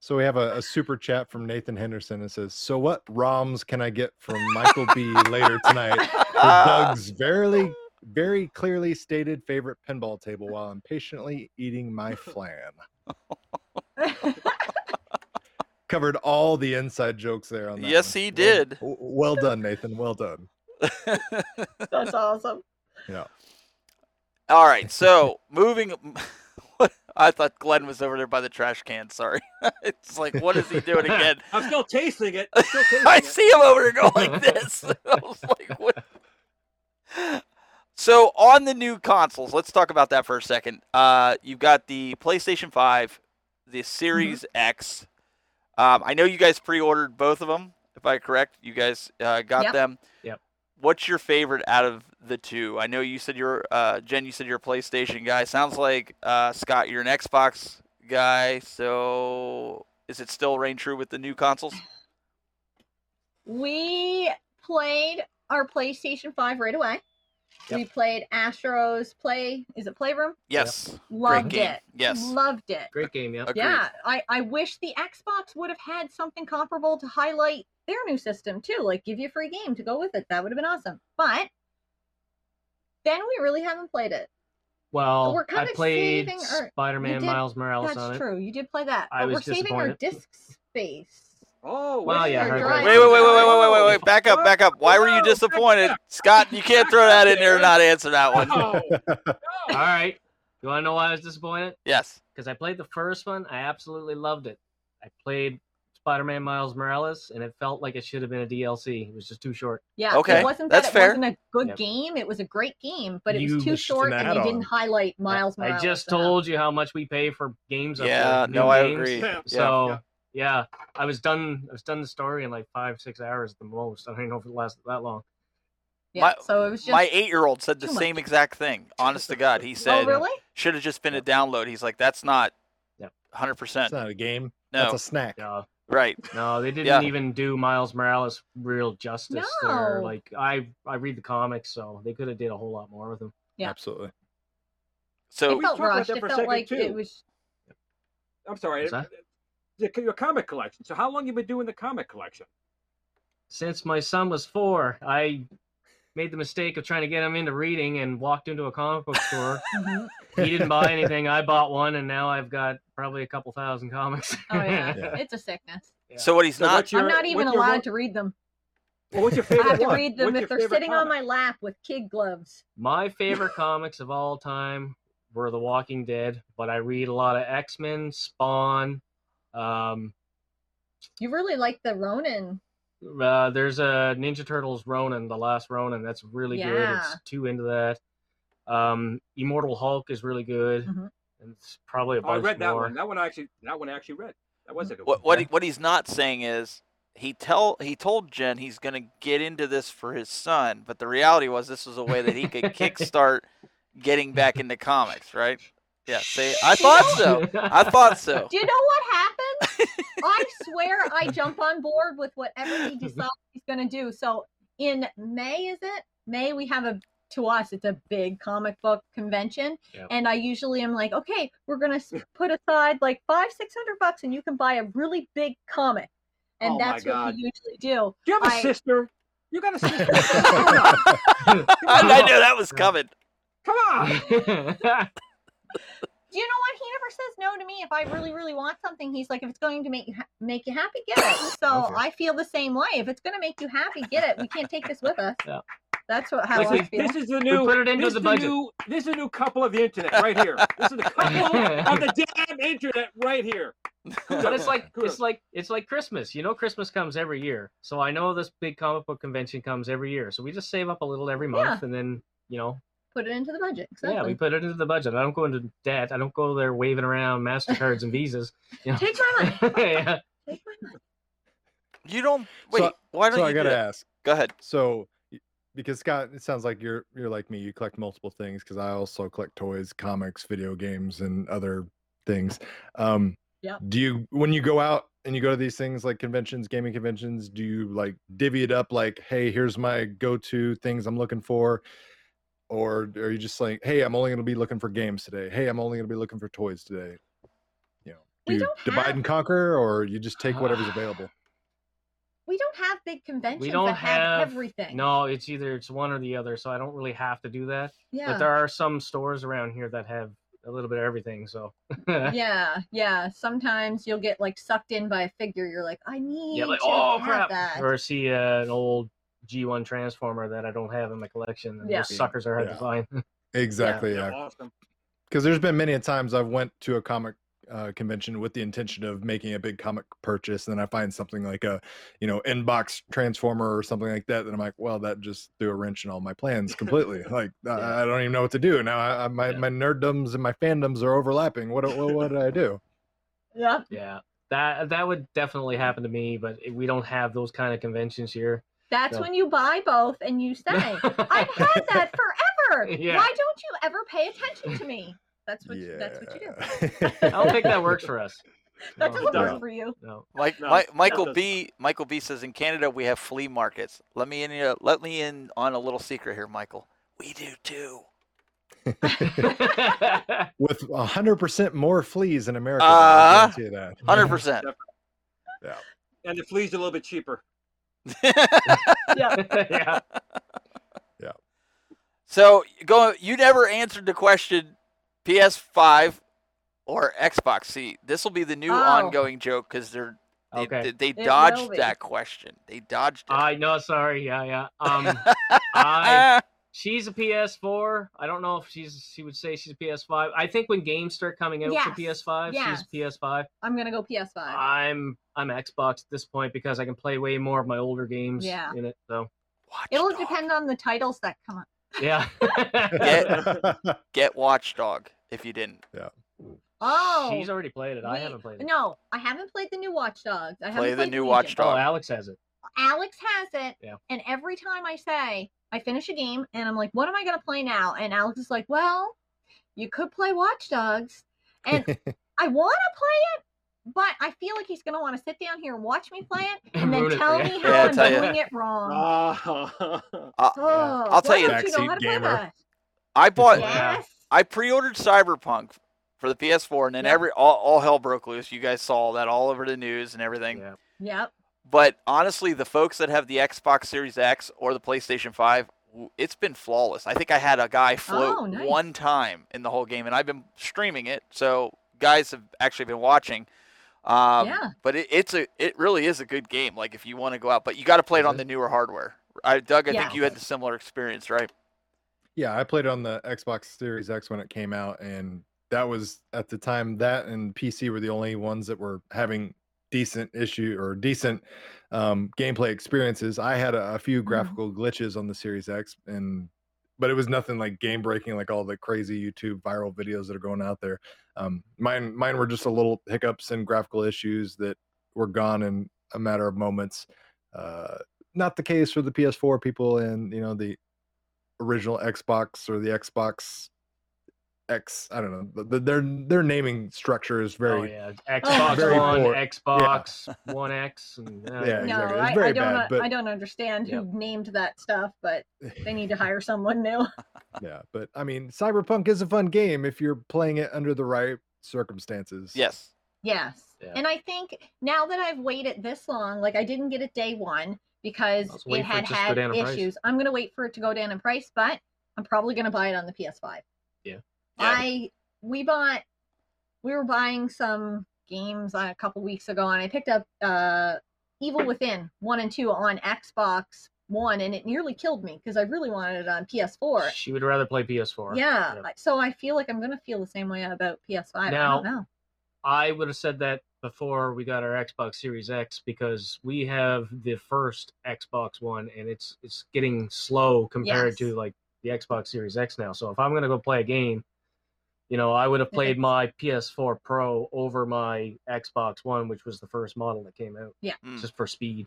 So we have a, a super chat from Nathan Henderson. It says, so what ROMs can I get from Michael B. later tonight for Doug's very, very clearly stated favorite pinball table while I'm patiently eating my flan? Covered all the inside jokes there on that. Yes, one. He did. Well, well done, Nathan. Well done. That's awesome. Yeah. All right. So moving. I thought Glenn was over there by the trash can. Sorry. It's like, what is he doing again? I'm still tasting it. I'm still tasting I it. See him over there going like this. I was like, what? So on the new consoles, let's talk about that for a second. Uh, you've got the PlayStation five, the Series mm-hmm. X. Um, I know you guys pre-ordered both of them, if I'm correct. You guys uh, got yep. them. Yep. What's your favorite out of the two? I know you said you're uh, Jen. You said you're a PlayStation guy. Sounds like uh, Scott, you're an Xbox guy. So is it still reign true with the new consoles? We played our PlayStation five right away. Yep. We played Astro's Play. Is it Playroom? Yes. Yep. Loved Great game. It. Yes. Loved it. Great game. Yeah. Agreed. Yeah. I, I wish the Xbox would have had something comparable to highlight their new system too. Like give you a free game to go with it. That would have been awesome. But then we really haven't played it. Well, we're kind I of played saving our, Spider-Man did, Miles Morales on it. That's true. You did play that. I but was we're saving our disk space. Oh, well, yeah. Wait, wait, wait, wait, wait, wait, wait, wait. Back up, back up. Why were you disappointed? Scott, you can't throw that in there and not answer that one. No. No. All right. You want to know why I was disappointed? Yes. Because I played the first one. I absolutely loved it. I played Spider-Man Miles Morales, and it felt like it should have been a D L C. It was just too short. Yeah, okay. It wasn't that That's it fair. wasn't a good yep. game. It was a great game, but it you was too short, and they didn't highlight Miles Morales. I just told you how much we pay for games. Yeah, no, I games. agree. Yeah. So... Yeah. Yeah, I was done. I was done the story in like five, six hours at the most. I don't know if it lasted that long. Yeah, my, so it was just my eight-year-old said the much. same exact thing. Honest to God, he said, oh, really? "Should have just been a download." He's like, "That's not one hundred percent. It's not a game. No, that's a snack." No. Right? No, they didn't yeah. even do Miles Morales real justice. No. There. Like I, I read the comics, so they could have did a whole lot more with him. Yeah, absolutely. So it felt rushed. It felt like too. it was. I'm sorry. Your comic collection. So how long you been doing the comic collection? Since my son was four. I made the mistake of trying to get him into reading and walked into a comic book store. He didn't buy anything. I bought one, and now I've got probably a couple thousand comics. Oh yeah, yeah. It's a sickness. Yeah. So what he's so not. Your, I'm not even allowed your... to read them. Well, what's your favorite? I have to one? read them what's if they're sitting comic? on my lap with kid gloves. My favorite comics of all time were The Walking Dead, but I read a lot of X-Men, Spawn. Um, you really like the Ronin. Uh, there's a Ninja Turtles Ronin, the last Ronin. That's really yeah. good. It's too into that. Um, Immortal Hulk is really good, mm-hmm. and it's probably a bunch oh, I read more. that one. That one I actually, that one I actually read. That was a good. What one. what he, what he's not saying is he tell he told Jen he's gonna get into this for his son, but the reality was this was a way that he could kickstart getting back into comics, right? Yeah, see, I thought so. I thought so. Do you know what happened? I swear I jump on board with whatever he decides he's going to do. So in May, is it? May, we have a, to us, it's a big comic book convention. Yep. And I usually am like, okay, we're going to put aside like five, six hundred bucks and you can buy a really big comic. And oh that's what we usually do. Do you have a I, sister? You got a sister. I, I knew that was coming. Come on. Do you know what? He never says no to me. If I really, really want something, he's like, if it's going to make you ha- make you happy, get it. So okay. I feel the same way. If it's going to make you happy, get it. We can't take this with us. Yeah. That's what, how this I is, feel. This is the new. We put it into the budget. New, this is a new couple of the internet right here. This is the couple of the damn internet right here. But it's like it's like it's like Christmas. You know, Christmas comes every year. So I know this big comic book convention comes every year. So we just save up a little every month, yeah. and then you know. Put it into the budget. Exactly. Yeah, we put it into the budget. I don't go into debt. I don't go there waving around MasterCards and Visas. You know? Take my money. yeah. Take my money. You don't wait. So, why don't so you? So I gotta do ask. Go ahead. So, because Scott, it sounds like you're you're like me. You collect multiple things because I also collect toys, comics, video games, and other things. Um, yeah. Do you when you go out and you go to these things like conventions, gaming conventions? Do you like divvy it up? Like, hey, here's my go-to things I'm looking for. Or are you just like, hey, I'm only going to be looking for games today. Hey, I'm only going to be looking for toys today. You know, do we don't you divide have... and conquer, or you just take whatever's available? We don't have big conventions we don't that have... have everything. No, it's either it's one or the other, so I don't really have to do that. Yeah. But there are some stores around here that have a little bit of everything, so. yeah, yeah. Sometimes you'll get, like, sucked in by a figure. You're like, I need yeah, like, to oh, have crap. that. Or see uh, an old... G one Transformer that I don't have in my collection. And yeah. Those suckers are hard yeah. to find. Exactly. Yeah. Because yeah. awesome. There's been many times I've went to a comic uh, convention with the intention of making a big comic purchase, and then I find something like a, you know, inbox Transformer or something like that, and I'm like, well, that just threw a wrench in all my plans completely. like, yeah. I, I don't even know what to do now. I, I, my yeah. my nerddoms and my fandoms are overlapping. What what, what did I do? Yeah. Yeah. That that would definitely happen to me, but we don't have those kind of conventions here. That's so. When you buy both and you say, I've had that forever. Yeah. Why don't you ever pay attention to me? That's what, yeah. you, that's what you do. I don't think that works for us. That no, doesn't work for you. No. Like, no, my, Michael B. Michael B. says, in Canada, we have flea markets. Let me in here, Let me in on a little secret here, Michael. We do too. With one hundred percent more fleas in America. Uh, than I can that. one hundred percent. Yeah. And the fleas are a little bit cheaper. yeah. yeah, yeah. So go. You never answered the question. P S five or Xbox? See, this will be the new oh. ongoing joke because they're they, okay. they, they dodged that question. They dodged it. I know. Sorry. Yeah, yeah. Um, I she's a P S four. I don't know if she's she would say she's a P S five. I think when games start coming out yes. for P S five, yes. she's a P S five. I'm gonna go P S five. I'm. I'm Xbox at this point because I can play way more of my older games yeah. in it. So Watchdog. It'll depend on the titles that come up. Yeah. get, get Watchdog if you didn't. Yeah. Oh. She's already played it. Me, I haven't played it. No, I haven't played the new Watchdogs. I play haven't the new Watchdog. Oh, Alex has it. Alex has it. Yeah. And every time I say I finish a game and I'm like, what am I going to play now? And Alex is like, well, you could play Watchdogs. And I want to play it. But I feel like he's going to want to sit down here and watch me play it and then tell me how yeah, I'm doing you. it wrong. Uh, oh, I'll tell you. you know gamer. I bought, yes. I pre-ordered Cyberpunk for the P S four and then yep. every all, all hell broke loose. You guys saw that all over the news and everything. Yep. yep. But honestly, the folks that have the Xbox Series X or the PlayStation five, it's been flawless. I think I had a guy float oh, nice. one time in the whole game and I've been streaming it. So guys have actually been watching. Um, yeah. But it, it's a it really is a good game. Like if you want to go out, but you got to play it on the newer hardware. I, Doug, I yeah. think you had the similar experience, right? Yeah, I played it on the Xbox Series X when it came out, and that was at the time that and P C were the only ones that were having decent issue or decent um, gameplay experiences. I had a, a few graphical mm-hmm. glitches on the Series X, and but it was nothing like game breaking, like all the crazy YouTube viral videos that are going out there. Um, mine, mine were just a little hiccups and graphical issues that were gone in a matter of moments. Uh, not the case for the P S four people and, you know, the original Xbox or the Xbox X, I don't know. Their their naming structure is very oh, yeah. Xbox very One, poor. Xbox yeah. One X. And, uh, yeah, no, exactly. It's very I, I don't. Bad, but... I don't understand who yeah. named that stuff, but they need to hire someone new. Yeah, but I mean, Cyberpunk is a fun game if you're playing it under the right circumstances. Yes. Yes, yeah. And I think now that I've waited this long, like I didn't get it day one because it had it had issues. Price. I'm gonna wait for it to go down in price, but I'm probably gonna buy it on the P S five. Yeah. Yeah. I we bought we were buying some games a couple weeks ago, and I picked up uh, Evil Within one and two on Xbox One, and it nearly killed me because I really wanted it on P S four. She would rather play P S four. Yeah, yeah. So I feel like I'm gonna feel the same way about P S five. Now, I don't know. I would have said that before we got our Xbox Series X because we have the first Xbox One, and it's it's getting slow compared yes. to like the Xbox Series X now. So if I'm gonna go play a game. You know, I would have played my P S four Pro over my Xbox One, which was the first model that came out. Yeah. Mm. Just for speed.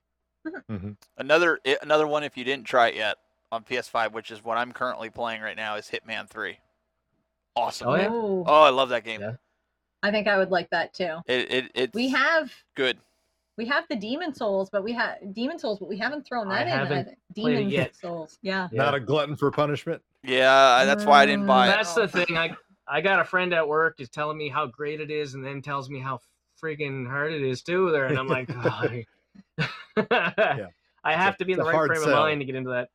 Mm-hmm. Another another one, if you didn't try it yet, on P S five, which is what I'm currently playing right now, is Hitman three. Awesome. Oh, yeah. Oh I love that game. Yeah. I think I would like that, too. It, it it's we have... Good. We have the Demon Souls, but we have Demon Souls, but we haven't thrown that I in. Haven't Demon yet. Souls, yeah. yeah. Not a glutton for punishment? Yeah, that's why I didn't buy mm, it. That's the thing, I... I got a friend at work is telling me how great it is and then tells me how freaking hard it is too there. And I'm like, oh. yeah. I have to be in the right frame sell. of mind to get into that.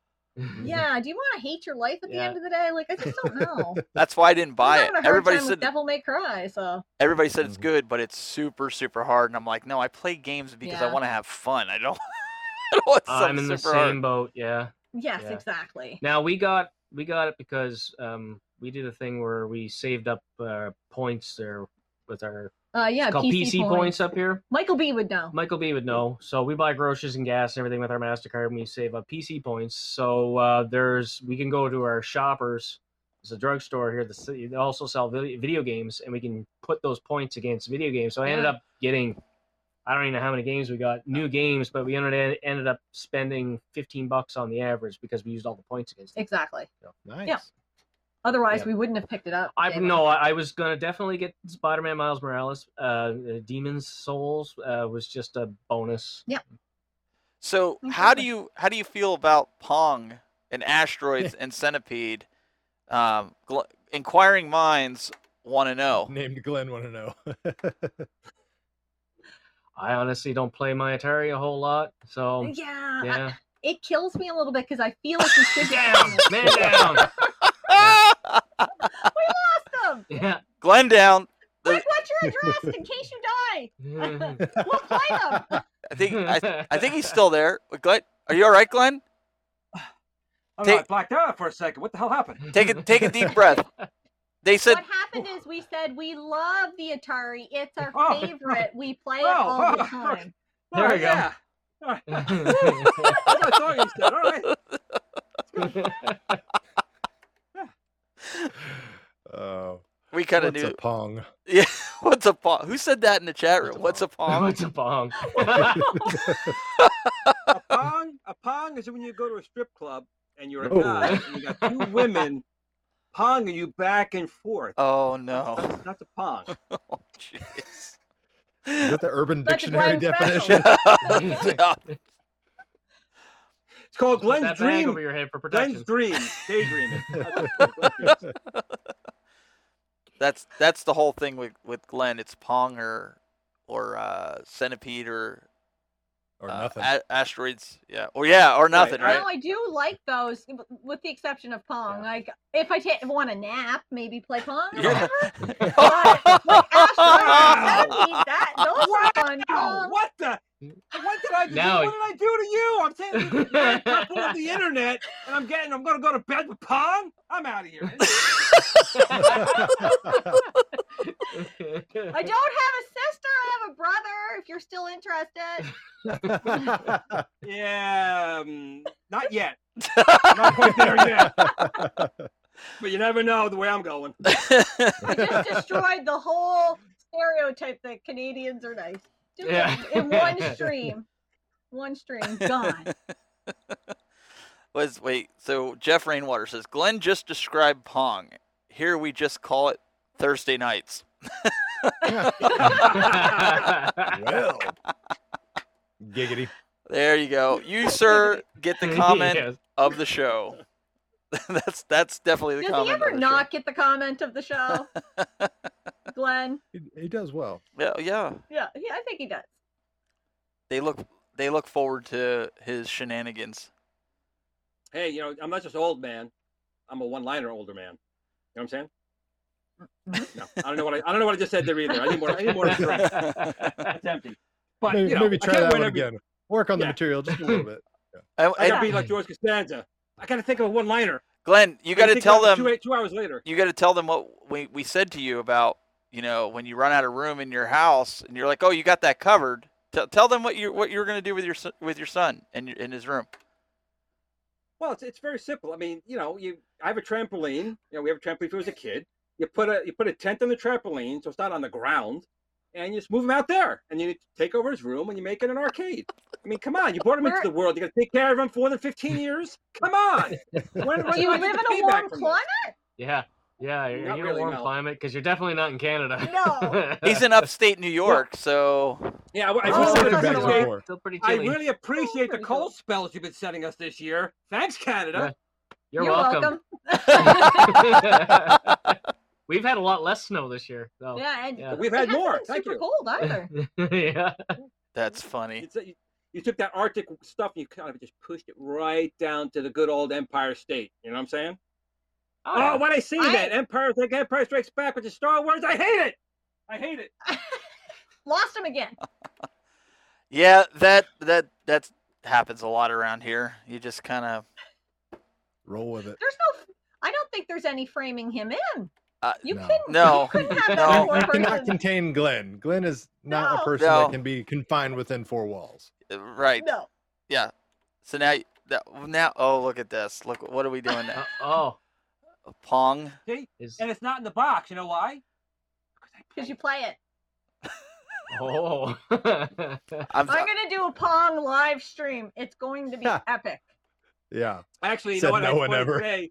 Yeah. Do you want to hate your life at yeah. the end of the day? Like, I just don't know. That's why I didn't buy it. Everybody said Devil May Cry. So everybody said it's good, but it's super, super hard. And I'm like, no, I play games because yeah. I want to have fun. I don't, I don't want something I'm in the same hard. boat. Yeah. Yes, yeah. exactly. Now we got, we got it because, um, we did a thing where we saved up uh, points there with our uh, yeah, it's called P C, P C points. points up here. Michael B would know. Michael B would know. So we buy groceries and gas and everything with our MasterCard, and we save up P C points. So uh, there's we can go to our Shoppers. There's a drugstore here. They also sell video games, and we can put those points against video games. So I yeah. ended up getting, I don't even know how many games we got, new games, but we ended, ended up spending fifteen bucks on the average because we used all the points against them. Exactly. So, nice. Yeah. Otherwise, yeah. we wouldn't have picked it up. I No, I was going to definitely get Spider-Man Miles Morales. Uh, Demon Souls uh, was just a bonus. Yeah. So how do you how do you feel about Pong and Asteroids and Centipede? Um, gl- inquiring minds want to know. Named Glenn want to know. I honestly don't play my Atari a whole lot. So Yeah. yeah. I, it kills me a little bit because I feel like we should down. Man down. We lost him. Yeah. Glenn down. Quick, what's your address in case you die? We'll find him. I think I, I think he's still there. Glenn, are you all right, Glenn? I right, blacked out for a second. What the hell happened? Take a take a deep breath. They said. What happened is we said we love the Atari. It's our oh, favorite. We play oh, it all oh, the time. There we oh, go. Yeah. All right. I thought you said. All right. Let's go. Oh, we kind of knew. What's a Pong? Yeah, what's a Pong? Who said that in the chat room? What's a Pong? What's a Pong? a Pong? A Pong is when you go to a strip club and you're a oh. guy and you got two women ponging you back and forth. Oh no, that's, that's a Pong. Oh jeez. Is that the Urban that's Dictionary definition? No. It's called Glenn's Dream. Put that bag over your head for protection. Glenn's Dream. Daydreaming. that's that's the whole thing with, with Glenn. It's Pong or or uh, Centipede or or uh, nothing. A- asteroids. Yeah. Or yeah. Or nothing. Right. right? No, I do like those, with the exception of Pong. Yeah. Like if I ta- want a nap, maybe play Pong. Or yeah. whatever. But like asteroids and Centipede, that those what? are fun. Oh, what the? What did I do? Now, what did I do to you? I'm saying you're a couple of the internet, and I'm getting. I'm gonna go to bed with Pong. I'm out of here. I don't have a sister. I have a brother. If you're still interested. yeah, um, not yet. I'm not quite there yet. But you never know the way I'm going. I just destroyed the whole stereotype that Canadians are nice. Yeah. In one stream. One stream. Gone. Was wait, so Jeff Rainwater says, Glenn just described Pong. Here we just call it Thursday nights. Well, giggity. There you go. You, sir, get the comment yes. of the show. that's that's definitely the does comment. Does he ever not show. Get the comment of the show? Glenn? He, he does well. Yeah, yeah. Yeah, yeah, I think he does. They look they look forward to his shenanigans. Hey, you know, I'm not just old man. I'm a one-liner older man. You know what I'm saying? No, I don't know what I, I don't know what I just said there either. I need more. I need more. That's empty. But maybe, you know, maybe try that one every... again. Work on yeah. the material just a little bit. Yeah. I, I gotta be like George Costanza. I gotta think of a one-liner. Glenn, you gotta, gotta tell them two, two hours later. You gotta tell them what we, we said to you about, you know, when you run out of room in your house and you're like, oh, you got that covered. Tell, tell them what you what you were gonna do with your with your son and your, in his room. Well, it's it's very simple. I mean, you know, you I have a trampoline. You know, we have a trampoline. If it was a kid. You put a you put a tent on the trampoline, so it's not on the ground, and you just move him out there, and you take over his room, and you make it an arcade. I mean, come on, you brought him Where... into the world. You got to take care of him for more than fifteen years. Come on. When, when do you live in a warm climate? You? Yeah, yeah, you're, you're really, in a warm no. climate because you're definitely not in Canada. No, he's in upstate New York, so yeah. I, I, oh, really, appreciate, still pretty I really appreciate oh, the cold cool. spells you've been sending us this year. Thanks, Canada. Yeah. You're, you're welcome. welcome. We've had a lot less snow this year, though. Yeah, and yeah. we've had more. Been Thank super you. Cold either. yeah, that's funny. It's a, you, you took that Arctic stuff and you kind of just pushed it right down to the good old Empire State. You know what I'm saying? Oh, oh when I see I, that Empire, like Empire Strikes Back with the Star Wars, I hate it. I hate it. Lost him again. yeah, that that that happens a lot around here. You just kind of roll with it. There's no. I don't think there's any framing him in. Uh, you no. couldn't. No, you couldn't have no. One person. You cannot contain Glenn. Glenn is not no. a person no. that can be confined within four walls. Right. No. Yeah. So now, now, oh, look at this. Look, what are we doing now? oh, a Pong. See? And it's not in the box. You know why? Because you play it. oh. I'm, I'm gonna do a Pong live stream. It's going to be epic. Yeah. Actually, you Said know what? No I one ever. Today,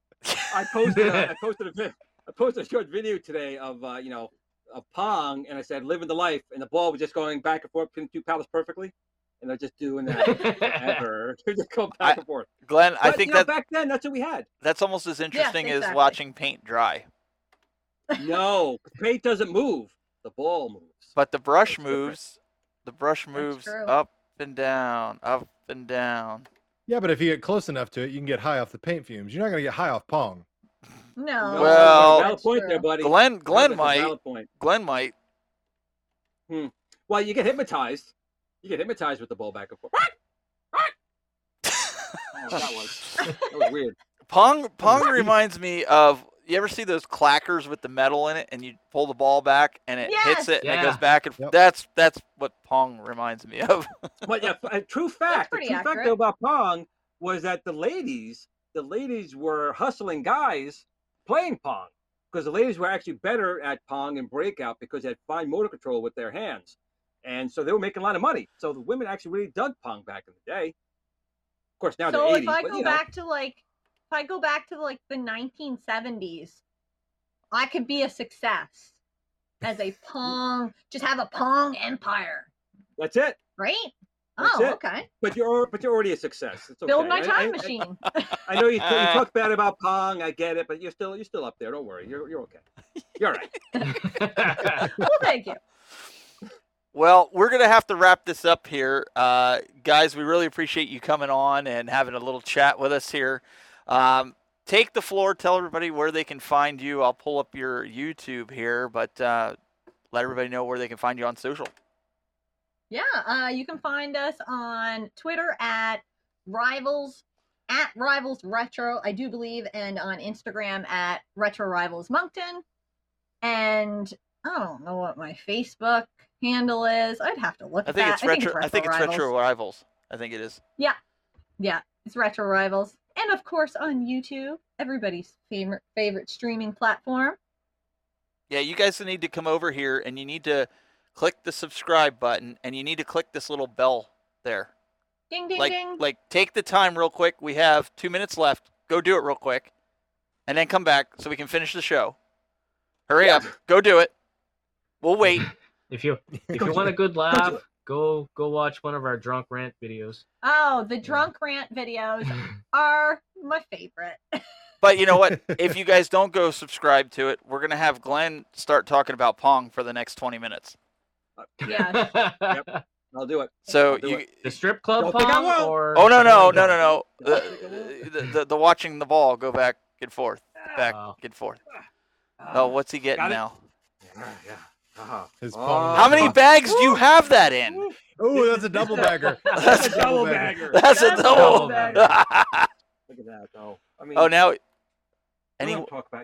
I posted. A, I posted a bit. I posted a short video today of, uh, you know, of Pong, and I said, living the life, and the ball was just going back and forth between the two pallets perfectly, and they're just doing that ever. just go back I, and forth. Glenn, but, I think you know, that... back then, that's what we had. That's almost as interesting yes, exactly. as watching paint dry. No, paint doesn't move. The ball moves. But the brush that's moves. Different. The brush moves up and down, up and down. Yeah, but if you get close enough to it, you can get high off the paint fumes. You're not going to get high off Pong. No. Well, valid point there, buddy. Glenn, Glenn might. Glenn might. Hmm. Well, you get hypnotized. You get hypnotized with the ball back and forth. oh, that was that was weird. Pong, Pong reminds me of. You ever see those clackers with the metal in it, and you pull the ball back, and it yes! hits it, and yeah. it goes back and yep. that's that's what Pong reminds me of. but yeah, a true fact. A true accurate. fact about Pong was that the ladies, the ladies were hustling guys. Playing Pong, because the ladies were actually better at Pong and breakout because they had fine motor control with their hands, and so they were making a lot of money. So the women actually really dug Pong back in the day. Of course, now so they're eighty. So if I but, go you know. back to like, if I go back to like the nineteen seventies, I could be a success as a Pong. Just have a Pong empire. That's it. Right. That's oh, it. okay. But you're but you're already a success. It's okay. Build my time I, I, machine. I, I know you, you talk bad about Pong. I get it, but you're still you're still up there. Don't worry. You're you're okay. You're all right. well, thank you. Well, we're gonna have to wrap this up here, uh, guys. We really appreciate you coming on and having a little chat with us here. Um, take the floor. Tell everybody where they can find you. I'll pull up your YouTube here, but uh, let everybody know where they can find you on social. Yeah, uh, you can find us on Twitter at Rivals, at Rivals Retro, I do believe, and on Instagram at Retro Rivals Moncton. And I don't know what my Facebook handle is. I'd have to look at that. It's retro, I think it's Retro I think it's Rivals. Retro Rivals. I think it is. Yeah, yeah, it's Retro Rivals. And, of course, on YouTube, everybody's favorite, favorite streaming platform. Yeah, you guys need to come over here, and you need to... click the subscribe button, and you need to click this little bell there. Ding, ding, like, ding. Like, take the time real quick. We have two minutes left. Go do it real quick, and then come back so we can finish the show. Hurry yeah. up. Go do it. We'll wait. If you if you want a good laugh, go go watch one of our drunk rant videos. Oh, the drunk rant videos are my favorite. But you know what? If you guys don't go subscribe to it, we're going to have Glenn start talking about Pong for the next twenty minutes. Yeah. Yep. I'll do it. So do you, it. The strip club Pong? Or oh, no, no, no, no, no. The, the, the, the watching the ball go back and forth, back and forth. Oh, what's he getting now? Yeah, yeah. Uh-huh. His Pong. How many bags do you have that in? Oh, that's a double bagger. That's a double bagger. That's a double bagger. Look at that, though. I mean, oh, now, and he,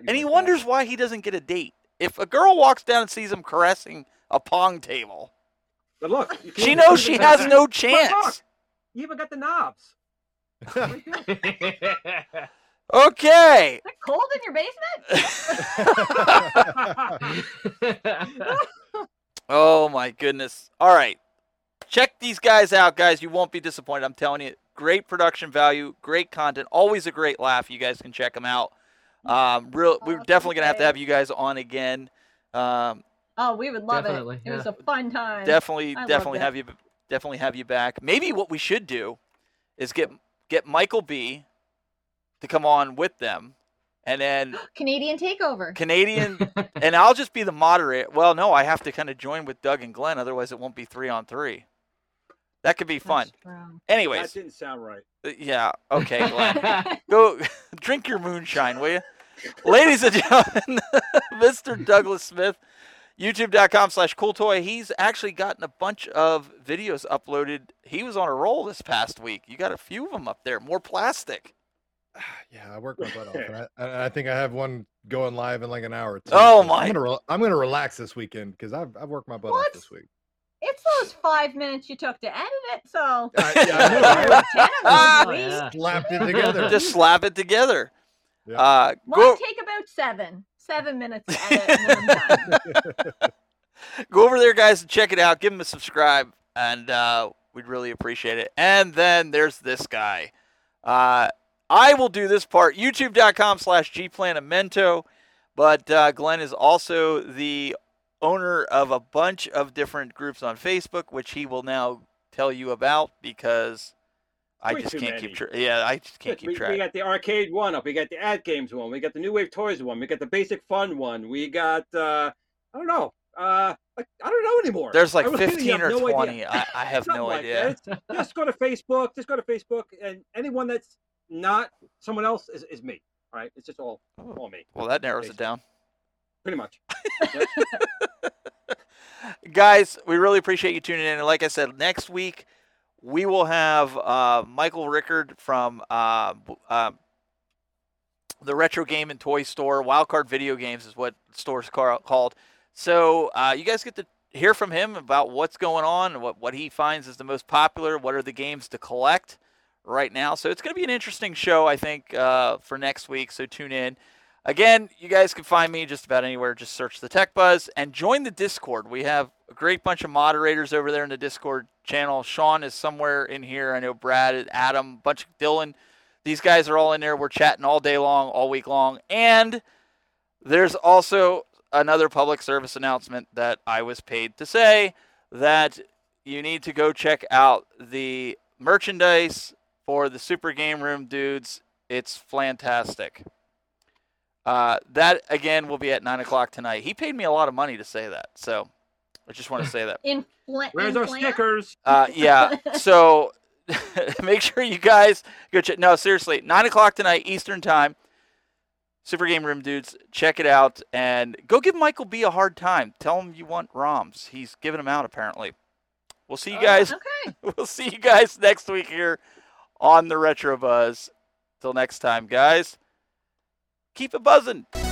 and he wonders that. Why he doesn't get a date. If a girl walks down and sees him caressing a Pong table, but look, she knows she has that. No chance. Look, you even got the knobs. Okay. Is it cold in your basement? Oh, my goodness. All right. Check these guys out, guys. You won't be disappointed. I'm telling you. Great production value, great content, always a great laugh. You guys can check them out. Um, real, we're oh, definitely gonna have to have you guys on again. Um, oh, we would love definitely, it. Yeah. It was a fun time. Definitely, I definitely have you, definitely have you back. Maybe what we should do is get get Michael B to come on with them, and then Canadian takeover. Canadian, and I'll just be the moderator. Well, no, I have to kind of join with Doug and Glenn, otherwise it won't be three on three. That could be fun. Anyways. That didn't sound right. Yeah. Okay, Glenn. Go drink your moonshine, will you? Ladies and gentlemen, Mister Douglas Smith, youtube.com slash cooltoy. He's actually gotten a bunch of videos uploaded. He was on a roll this past week. You got a few of them up there. More plastic. Yeah, I work my butt off. And I, I think I have one going live in like an hour or two. Oh, my. I'm gonna re- I'm gonna relax this weekend because I've, I've worked my butt what? off this week. It's those five minutes you took to edit it, so uh, yeah, I know, right? uh, slapped it together. Just slap it together. Yeah. Uh, well, go... take about seven, seven minutes to edit, and then I'm done. Go over there, guys, and check it out. Give him a subscribe, and uh, we'd really appreciate it. And then there's this guy. Uh, I will do this part. YouTube.com slash gplanamento, but uh, Glenn is also the owner of a bunch of different groups on Facebook, which he will now tell you about because I Way just can't many. keep track. Yeah, I just can't we, keep track. We got the arcade one up. We got the ad games one. We got the new wave toys one. We got the basic fun one. We got uh, I don't know. Uh, like, I don't know anymore. There's like really fifteen or no twenty. I, I have no like idea. Just go to Facebook. Just go to Facebook, and anyone that's not someone else is, is me. All right, it's just all oh. all me. Well, that narrows Facebook. it down. Pretty much. Guys, we really appreciate you tuning in. And like I said, next week we will have uh, Michael Rickard from uh, uh, the Retro Game and Toy Store. Wildcard Video Games is what the store's car- called. So uh, you guys get to hear from him about what's going on, what, what he finds is the most popular, what are the games to collect right now. So it's going to be an interesting show, I think, uh, for next week. So tune in. Again, you guys can find me just about anywhere. Just search The Tech Buzz and join the Discord. We have a great bunch of moderators over there in the Discord channel. Sean is somewhere in here. I know Brad, Adam, bunch of Dylan. These guys are all in there. We're chatting all day long, all week long. And there's also another public service announcement that I was paid to say that you need to go check out the merchandise for the Super Game Room dudes. It's fantastic. Uh, that, again, will be at nine o'clock tonight. He paid me a lot of money to say that, so I just want to say that. In fl- Where's in our flam? Stickers? Uh, yeah, so make sure you guys go check. No, seriously, nine o'clock tonight, Eastern Time, Super Game Room Dudes, check it out, and go give Michael B. a hard time. Tell him you want ROMs. He's giving them out, apparently. We'll see you guys. Uh, okay. We'll see you guys next week here on the Retro Buzz. Till next time, guys. Keep it buzzing.